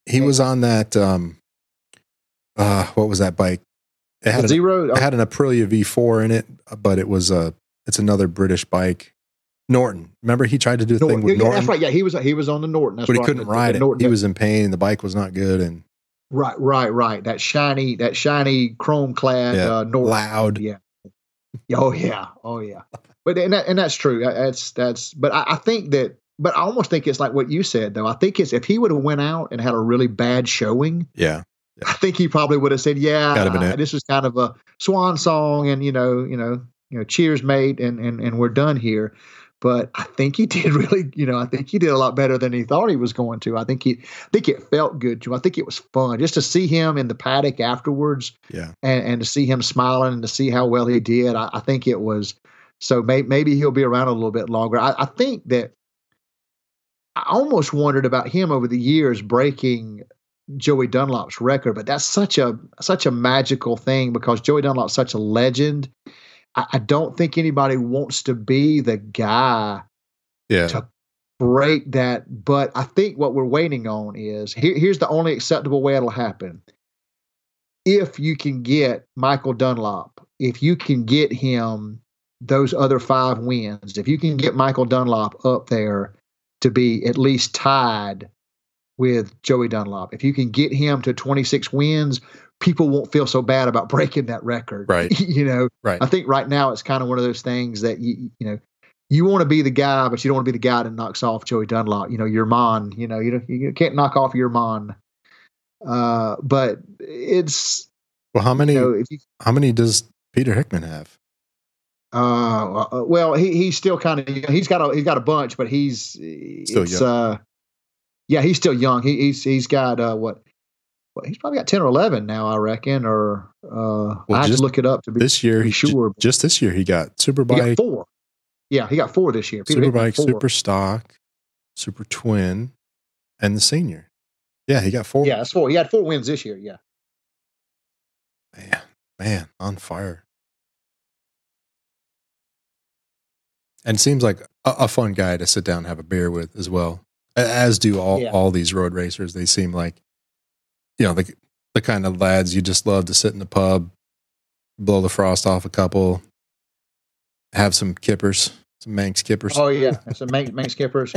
he was on that. What was that bike? It had Zero. It had an Aprilia V4 in it, but it was it's another British bike. Norton. Remember, he tried to do the thing with Norton. That's right. Yeah, he was on the Norton. That's but he right. couldn't ride it. Norton. He was in pain, and the bike was not good. And right. That shiny chrome clad Norton. Loud. Yeah. Oh yeah. But and that's true. That's but I think that. But I almost think it's like what you said, though. I think it's if he would have went out and had a really bad showing. Yeah. I think he probably would have said, "Yeah, this is kind of a swan song, and you know, cheers, mate, and we're done here." But I think he did really, I think he did a lot better than he thought he was going to. I think it felt good to him. I think it was fun just to see him in the paddock afterwards. Yeah, and to see him smiling and to see how well he did. I think it was so. Maybe he'll be around a little bit longer. I think that. I almost wondered about him over the years breaking Joey Dunlop's record, but that's such a magical thing because Joey Dunlop's such a legend. I don't think anybody wants to be the guy to break that. But I think what we're waiting on is here's the only acceptable way it'll happen. If you can get Michael Dunlop, if you can get him those other 5 wins, if you can get Michael Dunlop up there to be at least tied with Joey Dunlop. If you can get him to 26 wins, people won't feel so bad about breaking that record. Right. Right. I think right now it's kind of one of those things that you want to be the guy, but you don't want to be the guy that knocks off Joey Dunlop. You can't knock off your man. But it's how many does Peter Hickman have? Well, he's still kind of he's got a bunch, but he's still young. He's got he's probably got 10 or 11 now, I reckon. I just look it up to be this year. Be sure, just this year he got Superbike. He got 4. Yeah, he got 4 this year. Peter Superbike, 4. Super Stock, Super Twin, and the Senior. Yeah, he got 4. Yeah, that's 4. He had 4 wins this year. Yeah. Man, on fire. And seems like a fun guy to sit down and have a beer with as well, as do all these road racers. They seem like, the kind of lads you just love to sit in the pub, blow the frost off a couple, have some kippers, some Manx kippers. Oh, yeah, some Manx kippers.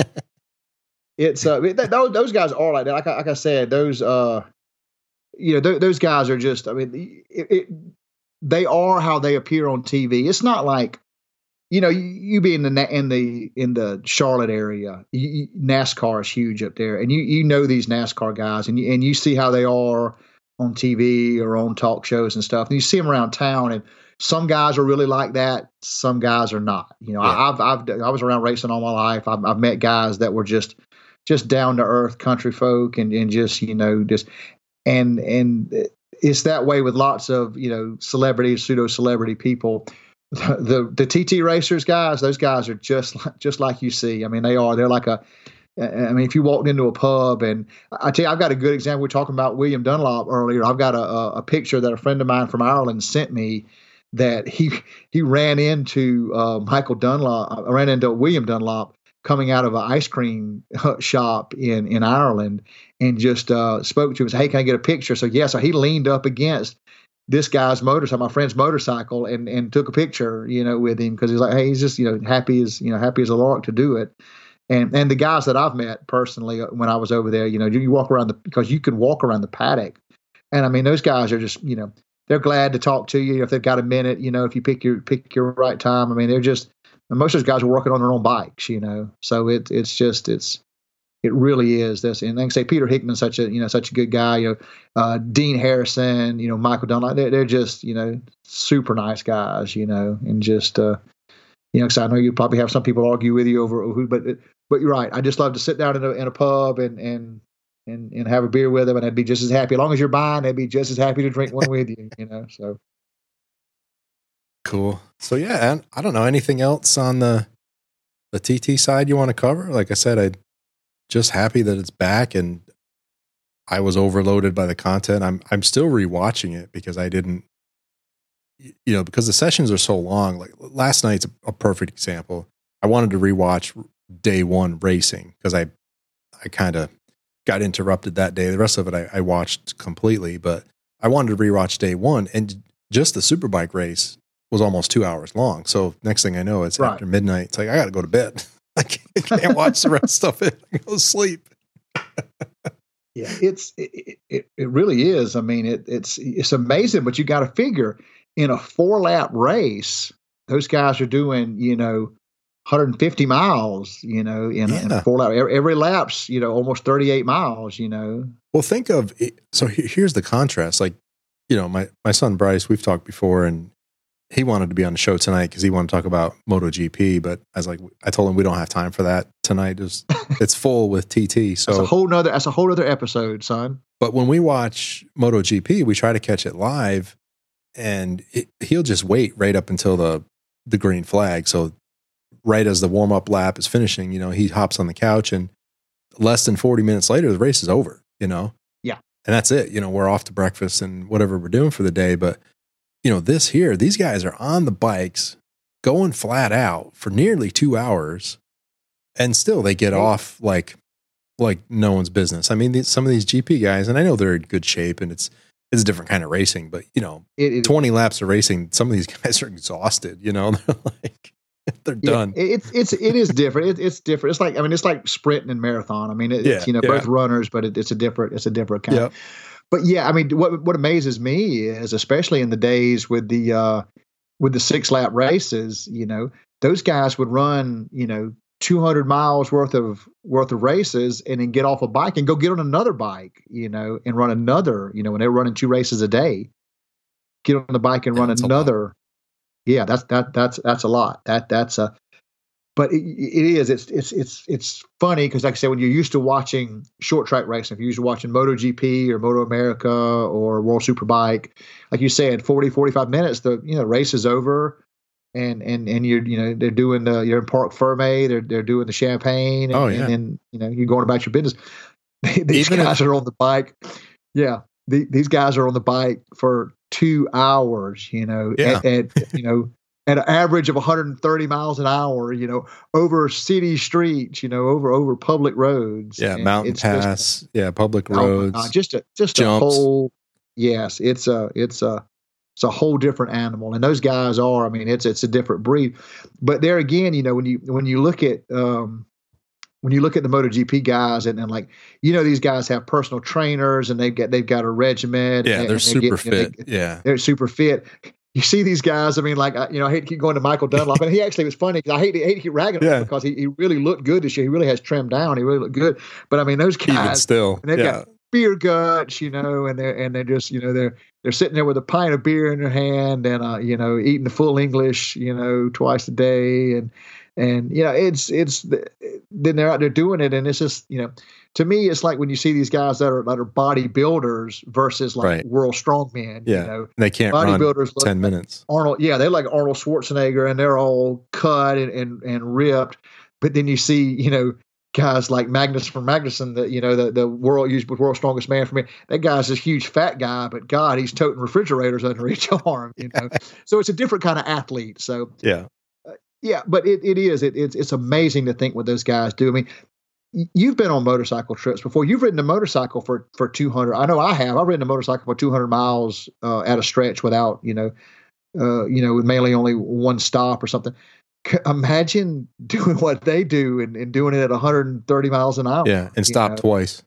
It's those guys are like that. Like I said, those guys are just, they are how they appear on TV. It's not like, you being in the Charlotte area, NASCAR is huge up there, and these NASCAR guys, and you see how they are on TV or on talk shows and stuff, and you see them around town, and some guys are really like that, some guys are not. I was around racing all my life. I've met guys that were just down to earth country folk, and it's that way with lots of celebrities, pseudo celebrity people. The TT racers guys, those guys are just like you see. They're like if you walked into a pub, and I tell you, I've got a good example. We were talking about William Dunlop earlier. I've got a picture that a friend of mine from Ireland sent me that he ran into William Dunlop coming out of an ice cream shop in Ireland, and just spoke to him and said, "Hey, can I get a picture?" So he leaned up against this guy's motorcycle, my friend's motorcycle, and took a picture, with him, because he's like, hey, he's just, happy as a lark to do it. And the guys that I've met personally when I was over there, you walk around because you can walk around the paddock, and those guys are just, they're glad to talk to you if they've got a minute, if you pick your right time. They're just, most of those guys are working on their own bikes, so it really is this, and I can say Peter Hickman, such a good guy. Dean Harrison, Michael Dunlop. They're just super nice guys. And just because I know you probably have some people argue with you over who, but you're right. I just love to sit down in a pub and have a beer with them, and I'd be just as happy as long as you're buying. They'd be just as happy to drink one with you. So cool. So yeah, and I don't know anything else on the TT side you want to cover. Like I said, just happy that it's back, and I was overloaded by the content. I'm still rewatching it because I didn't, because the sessions are so long. Like last night's a perfect example. I wanted to rewatch day one racing because I kind of got interrupted that day. The rest of it I watched completely, but I wanted to rewatch day one, and just the Superbike race was almost 2 hours long. So next thing I know, it's right after midnight. It's like, I got to go to bed. I can't watch the rest of it. I go to sleep. Yeah, it really is. It's amazing, but you got to figure in a 4-lap race, those guys are doing, 150 miles, in a 4 lap. Every lap's, almost 38 miles, Well, think of it. So here's the contrast. Like, my son Bryce, we've talked before, and he wanted to be on the show tonight because he wanted to talk about MotoGP. But I told him we don't have time for that tonight. It's full with TT. So that's a whole other episode, son. But when we watch MotoGP, we try to catch it live, and he'll just wait right up until the green flag. So right as the warm up lap is finishing, he hops on the couch, and less than 40 minutes later, the race is over. Yeah, and that's it. We're off to breakfast and whatever we're doing for the day, but. These guys are on the bikes going flat out for nearly 2 hours, and still they get off like no one's business. I mean, some of these GP guys, and I know they're in good shape, and it's a different kind of racing, but 20 laps of racing, some of these guys are exhausted, they're done. It is different. It's different. It's like, it's like sprinting and marathon. Both runners, but it's a different kind. Yep. But yeah, what amazes me is, especially in the days with the 6 lap races, those guys would run, 200 miles worth of races, and then get off a bike and go get on another bike, and run another, when they were running 2 races a day, get on the bike and run another. Yeah, that's a lot. But it's funny because, like I said, when you're used to watching short track racing, if you're used to watching MotoGP or Moto America or World Superbike, like you said, 40, 45 minutes, the race is over, and you're they're doing you're in Parc Fermé, they're doing the champagne, and you're going about your business. These guys are on the bike. Yeah, these guys are on the bike for 2 hours. At an average of 130 miles an hour, over city streets, over public roads. Yeah, mountain pass. Public roads. Just a whole. Yes, it's a whole different animal, and those guys are. It's a different breed. But there again, when you look at the MotoGP guys, and these guys have personal trainers, and they've got a regimen. Yeah, they're super fit. Yeah, they're super fit. You see these guys. I hate to keep going to Michael Dunlop, and he actually was funny because I hate to keep ragging on him because he really looked good this year. He really has trimmed down. He really looked good. But those guys even still, and they've got beer guts, and they're just they're sitting there with a pint of beer in their hand and eating the full English, twice a day, and it's then they're out there doing it, and it's just to me it's like when you see these guys that are bodybuilders versus world strongmen. And they can't bodybuilders run 10 minutes. They're like Arnold Schwarzenegger, and they're all cut and ripped. But then you see guys like Magnus from Magnuson, the world's strongest man for me. That guy's this huge fat guy, but God, he's toting refrigerators under each arm. So it's a different kind of athlete. So yeah. Yeah, but it's amazing to think what those guys do. You've been on motorcycle trips before. You've ridden a motorcycle for 200. I know I have. I've ridden a motorcycle for 200 miles at a stretch without, mainly only one stop or something. Imagine doing what they do and doing it at 130 miles an hour. Yeah, and stop twice.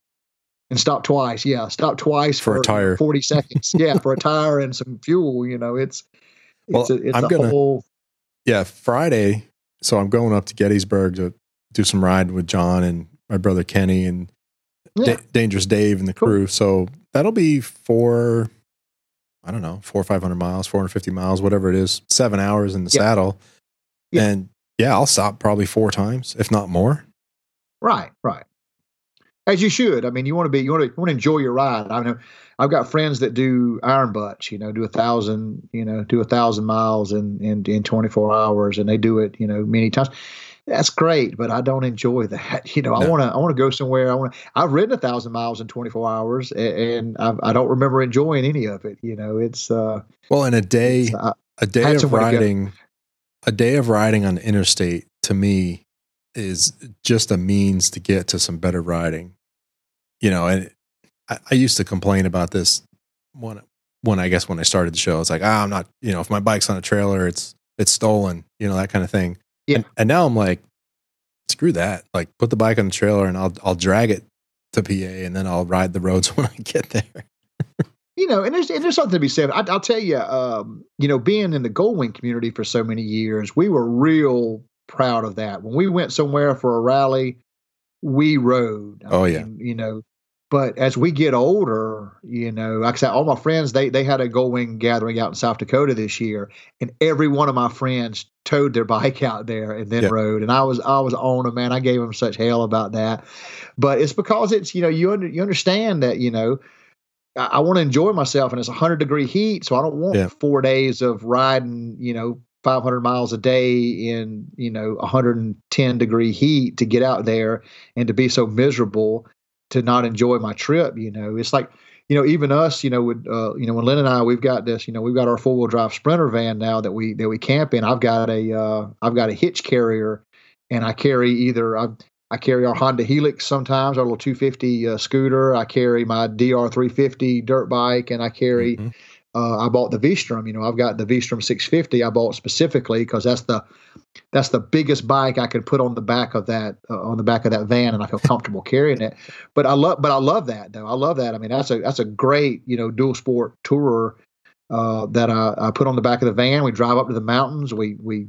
And stop twice. Yeah, stop twice for a tire. 40 seconds. Yeah, for a tire and some fuel. It's a whole. Yeah, Friday. So I'm going up to Gettysburg to do some riding with John and my brother Kenny and Dangerous Dave and the crew. Cool. So that'll be 450 miles, whatever it is, 7 hours in the saddle. Yeah. And I'll stop probably 4 times, if not more. Right. As you should. You want to enjoy your ride. I've got friends that do iron butts, do 1,000 miles in 24 hours, and they do it, many times. That's great, but I don't enjoy that. I want to go somewhere. I've ridden 1,000 miles in 24 hours, and I don't remember enjoying any of it. In a day of riding, on the interstate to me is just a means to get to some better riding. And I used to complain about this when I started the show. It's like, I'm not, if my bike's on a trailer, it's stolen, that kind of thing. Yeah. And now I'm like, screw that. Like, put the bike on the trailer and I'll drag it to PA, and then I'll ride the roads when I get there. You know, and there's something to be said. I'll tell you, you know, being in the Goldwing community for so many years, we were real proud of that. When we went somewhere for a rally, we rode. I mean, yeah. You know, but as we get older, you know, like I said, all my friends, they had a Goldwing gathering out in South Dakota this year, and every one of my friends towed their bike out there and then rode. And I was on them, man. I gave them such hell about that. But it's because it's, you know, you understand that, you know, I want to enjoy myself, and it's 100-degree heat. So I don't want 4 days of riding, you know, 500 miles a day in, you know, 110-degree heat to get out there and to be so miserable to not enjoy my trip. You know, it's like, you know, even us, you know, with, you know, when Lynn and I, we've got this, you know, we've got our 4-wheel drive Sprinter van now that we camp in. I've got a hitch carrier, and I carry I carry our Honda Helix sometimes, our little 250 scooter. I carry my DR350 dirt bike, and I carry, I bought the V-Strom. You know, I've got the V-Strom 650 I bought specifically because that's the biggest bike I could put on the back of that van, and I feel comfortable carrying it. But I love that though. I love that. I mean, that's a great, you know, dual sport tourer that I put on the back of the van. We drive up to the mountains. We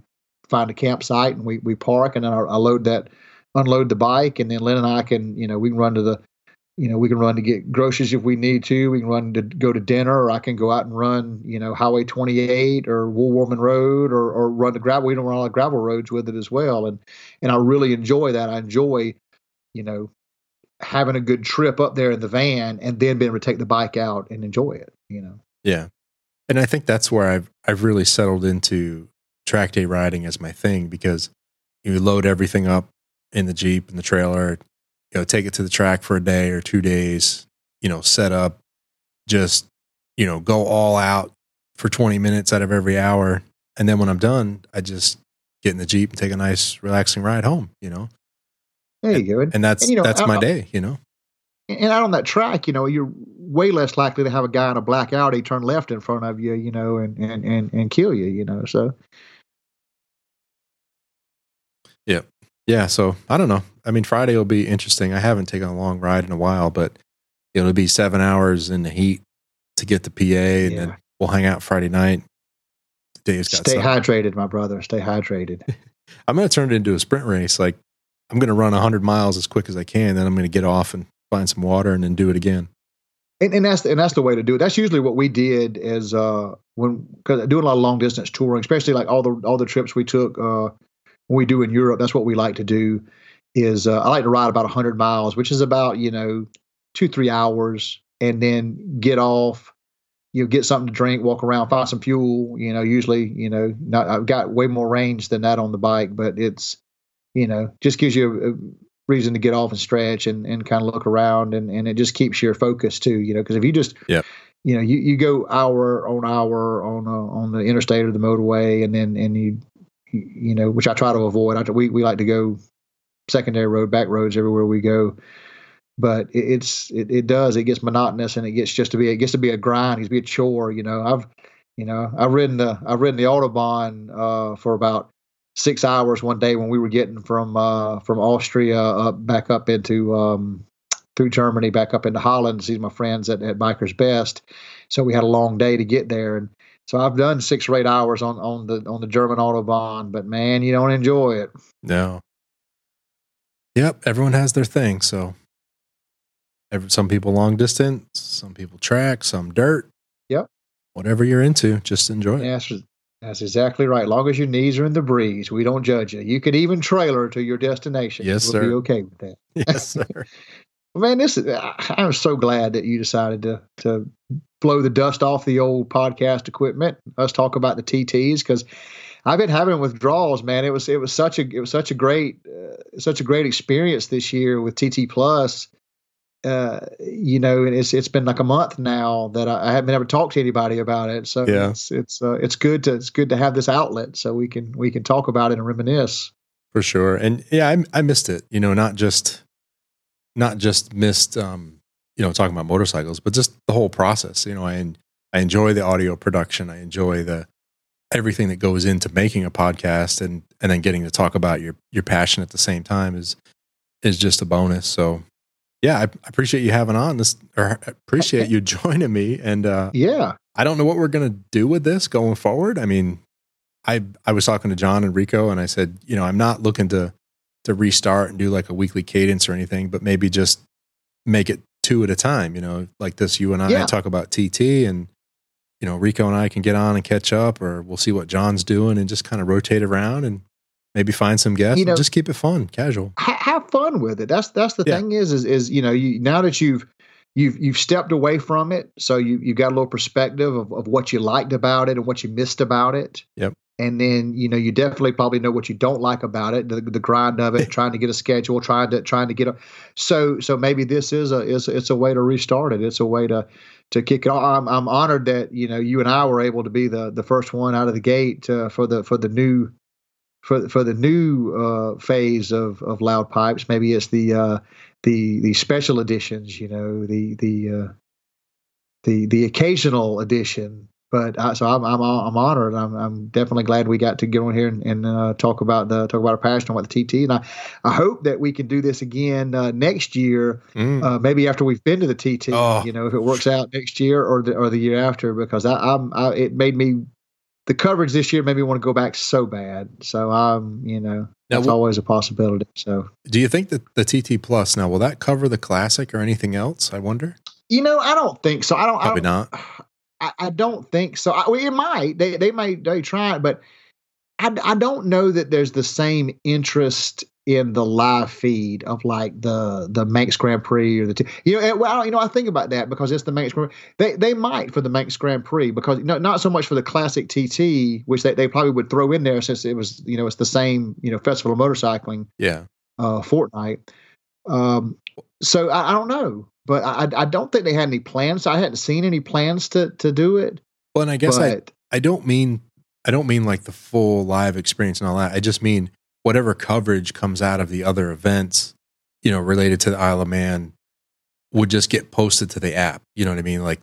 find a campsite, and we park, and then I load that. Unload the bike, and then Lynn and I can, you know, we can run to we can run to get groceries if we need to. We can run to go to dinner, or I can go out and run, you know, Highway 28 or Woolworman Road, or run to gravel. We don't run all the gravel roads with it as well, and I really enjoy that. I enjoy, you know, having a good trip up there in the van, and then being able to take the bike out and enjoy it. You know, yeah, and I think that's where I've really settled into track day riding as my thing, because you load everything up in the Jeep and the trailer, you know, take it to the track for a day or 2 days, you know, set up, just, you know, go all out for 20 minutes out of every hour. And then when I'm done, I just get in the Jeep and take a nice relaxing ride home, you know? There you go. And that's, and, you know, that's my day, you know? And out on that track, you know, you're way less likely to have a guy in a black Audi turn left in front of you, you know, and kill you, you know? So. Yeah. Yeah, so I don't know. I mean, Friday will be interesting. I haven't taken a long ride in a while, but it'll be 7 hours in the heat to get to PA, and then we'll hang out Friday night. Dave's got Stay hydrated, my brother. Stay hydrated. I'm going to turn it into a sprint race. Like, I'm going to run 100 miles as quick as I can, then I'm going to get off and find some water and then do it again. And that's the way to do it. That's usually what we did is because doing a lot of long distance touring, especially like all the trips we took. When we do in Europe, that's what we like to do is I like to ride about 100 miles, which is about, you know, 2-3 hours, and then get off, you know, get something to drink, walk around, find some fuel, you know, usually, you know, I've got way more range than that on the bike, but it's, you know, just gives you a reason to get off and stretch and kind of look around, and it just keeps your focus too, you know, because if you just, you know, you go hour on the interstate or the motorway, and you, you know, which I try to avoid. We like to go secondary road, back roads everywhere we go, but it gets monotonous, and it gets to be a grind. It gets to be a chore. You know, I've ridden the Autobahn for about 6 hours one day when we were getting from Austria back up into through Germany, back up into Holland to see my friends at Bikers Best. So we had a long day to get there, and so I've done 6 or 8 hours on the German Autobahn, but man, you don't enjoy it. No. Yep. Everyone has their thing. So some people long distance, some people track, some dirt. Yep. Whatever you're into, just enjoy it. That's exactly right. Long as your knees are in the breeze, we don't judge you. You could even trailer to your destination. Yes, sir. We'll be okay with that. Yes, sir. Man, I'm so glad that you decided to blow the dust off the old podcast equipment. Us talk about the TTs, because I've been having withdrawals, man. It was such a great experience this year with TT Plus. You know, and it's been like a month now that I haven't ever talked to anybody about it. So it's good to have this outlet so we can talk about it and reminisce. For sure, and yeah, I missed it. You know, not just missed, you know, talking about motorcycles, but just the whole process. You know, I enjoy the audio production. I enjoy everything that goes into making a podcast, and then getting to talk about your passion at the same time is just a bonus. So yeah, I appreciate you having on this, or appreciate you joining me. And I don't know what we're going to do with this going forward. I mean, I was talking to John and Rico and I said, you know, I'm not looking to restart and do like a weekly cadence or anything, but maybe just make it two at a time, you know, like this, you and I talk about TT and, you know, Rico and I can get on and catch up, or we'll see what John's doing and just kind of rotate around and maybe find some guests, you know, and just keep it fun, casual. Have fun with it. That's the thing is, you know, now that you've stepped away from it. So you've got a little perspective of what you liked about it and what you missed about it. Yep. And then, you know, you definitely probably know what you don't like about it, the grind of it, trying to get a schedule, trying to get a, so maybe this it's a way to restart it. It's a way to kick it off. I'm honored that, you know, you and I were able to be the first one out of the gate, for the new phase of Loud Pipes. Maybe it's the special editions, you know, the occasional edition. But so I'm honored. I'm definitely glad we got to get on here and talk about our passion about the TT. And I hope that we can do this again next year, maybe after we've been to the TT. Oh. You know, if it works out next year or the year after, because it made me, the coverage this year made me want to go back so bad. So you know, that's always a possibility. So do you think that the TT Plus now will that cover the Classic or anything else? I wonder. You know, I don't think so. Probably not. I don't think so. It might. They try it, but I don't know that there's the same interest in the live feed of like the Manx Grand Prix or I think about that because it's the Manx Grand Prix. They might for the Manx Grand Prix because not so much for the Classic TT, which they probably would throw in there since it was, you know, it's the same, you know, Festival of Motorcycling fortnight. So I don't know. But I don't think they had any plans. I hadn't seen any plans to do it. Well, and I guess I don't mean like the full live experience and all that. I just mean whatever coverage comes out of the other events, you know, related to the Isle of Man would just get posted to the app. You know what I mean? Like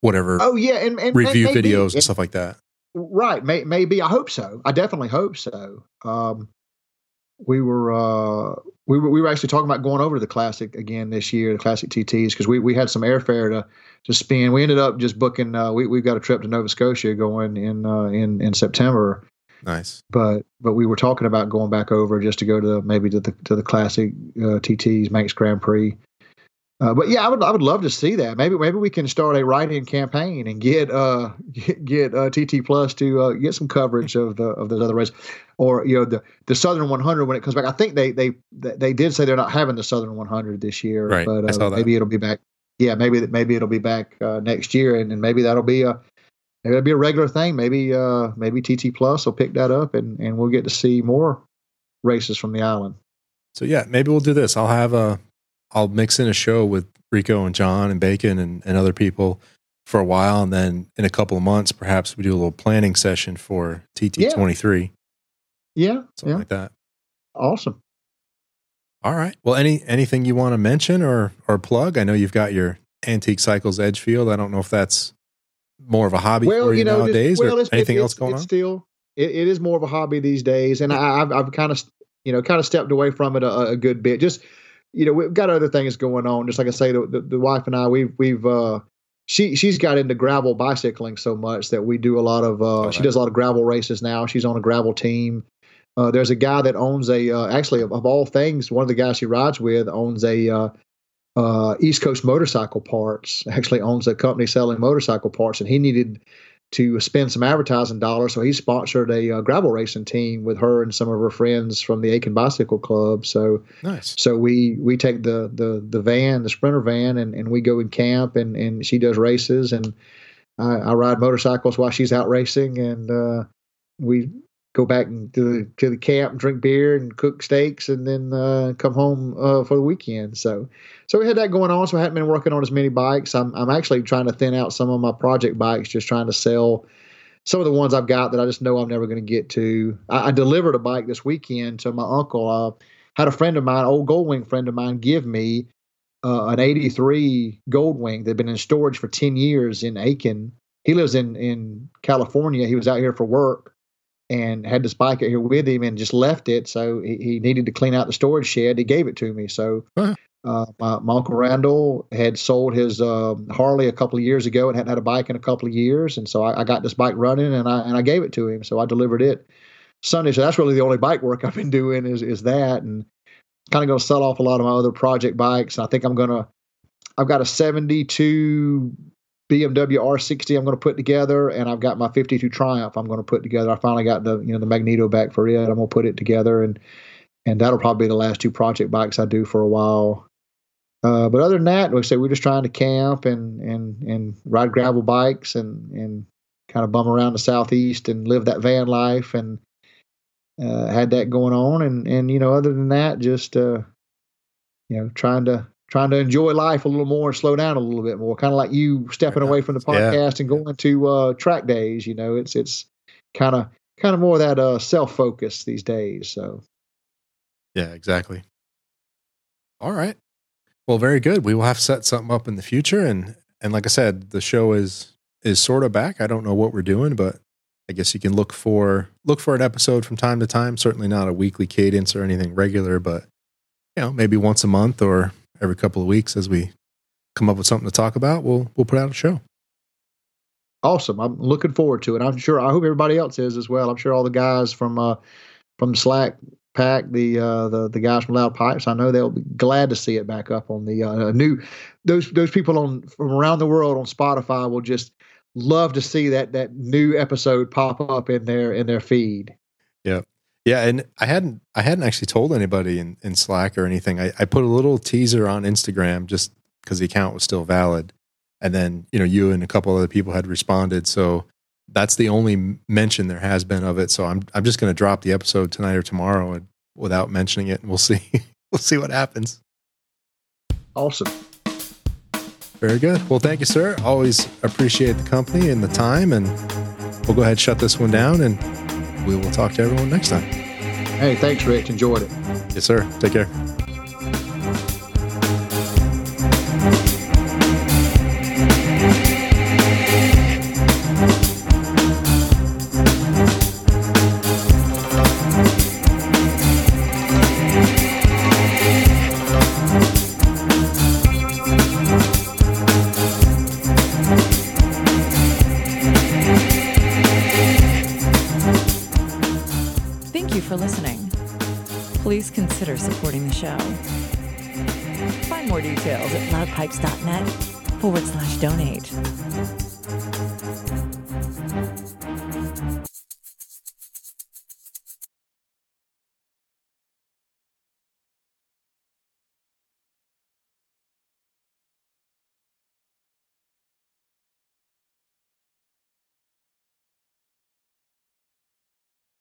whatever. Oh yeah, and review videos and stuff like that. Right. Maybe I hope so. I definitely hope so. We were actually talking about going over to the Classic again this year, the Classic TTs, because we had some airfare to spend. We ended up just booking. We've got a trip to Nova Scotia going in September. Nice. But we were talking about going back over just to go to the Classic TTs, Manx Grand Prix. But yeah, I would love to see that. Maybe we can start a write-in campaign and get TT Plus to get some coverage of those other races, or you know the Southern 100 when it comes back. I think they did say they're not having the Southern 100 this year, right. But maybe it'll be back. Yeah, maybe it'll be back next year, and maybe that'll be a regular thing. Maybe TT Plus will pick that up, and we'll get to see more races from the island. So yeah, maybe we'll do this. I'll mix in a show with Rico and John and Bacon and other people for a while. And then in a couple of months, perhaps we do a little planning session for TT23. Yeah. Something like that. Awesome. All right. Well, anything you want to mention or plug? I know you've got your Antique Cycles Edgefield. I don't know if that's more of a hobby for you nowadays or anything else going on. Still, it is more of a hobby these days. And I've kind of stepped away from it a good bit. Just, you know, we've got other things going on. Just like I say, the wife and I, she's got into gravel bicycling so much that we do a lot of, she does a lot of gravel races now. She's on a gravel team. There's a guy that owns actually of all things, one of the guys she rides with owns a East Coast Motorcycle Parts, actually owns a company selling motorcycle parts. And he needed to spend some advertising dollars. So he sponsored a gravel racing team with her and some of her friends from the Aiken Bicycle Club. So nice. So we take the van, the Sprinter van, and we go and camp, and she does races, and I ride motorcycles while she's out racing, and we go back to the camp, drink beer, and cook steaks, and then come home for the weekend. So we had that going on. So I hadn't been working on as many bikes. I'm actually trying to thin out some of my project bikes, just trying to sell some of the ones I've got that I just know I'm never going to get to. I delivered a bike this weekend to my uncle. Had a friend of mine, old Goldwing friend of mine, give me an '83 Goldwing that'd been in storage for 10 years in Aiken. He lives in California. He was out here for work and had this bike out here with him and just left it. So he needed to clean out the storage shed. He gave it to me. So My Uncle Randall had sold his Harley a couple of years ago and hadn't had a bike in a couple of years. And so I got this bike running, and I gave it to him. So I delivered it Sunday. So that's really the only bike work I've been doing is that, and kind of going to sell off a lot of my other project bikes. I think I've got a 72 BMW R60 I'm going to put together, and I've got my 52 Triumph I'm going to put together. I finally got the magneto back for it. I'm going to put it together, and that'll probably be the last two project bikes I do for a while. But other than that, like I say, we're just trying to camp and ride gravel bikes and kind of bum around the Southeast and live that van life, and had that going on. And other than that, just trying to enjoy life a little more and slow down a little bit more, kind of like you stepping away from the podcast and going to track days. It's kind of more that self focus these days. So yeah, exactly. All right. Well, very good. We will have to set something up in the future. And like I said, the show is sort of back. I don't know what we're doing, but I guess you can look for an episode from time to time. Certainly not a weekly cadence or anything regular, but maybe once a month or every couple of weeks as we come up with something to talk about, we'll put out a show. Awesome. I'm looking forward to it. I hope everybody else is as well. I'm sure all the guys from Slack Pack, the guys from Loud Pipes, I know they'll be glad to see it back up on the those people from around the world on Spotify will just love to see that new episode pop up in their feed. Yeah. Yeah. And I hadn't actually told anybody in Slack or anything. I put a little teaser on Instagram just because the account was still valid. And then, you and a couple other people had responded. So that's the only mention there has been of it. So I'm just going to drop the episode tonight or tomorrow without mentioning it, and we'll see what happens. Awesome. Very good. Well, thank you, sir. Always appreciate the company and the time, and we'll go ahead and shut this one down, and we will talk to everyone next time. Hey, thanks, Rich. Enjoyed it. Yes, sir. Take care. Consider supporting the show. Find more details at loudpipes.net/donate.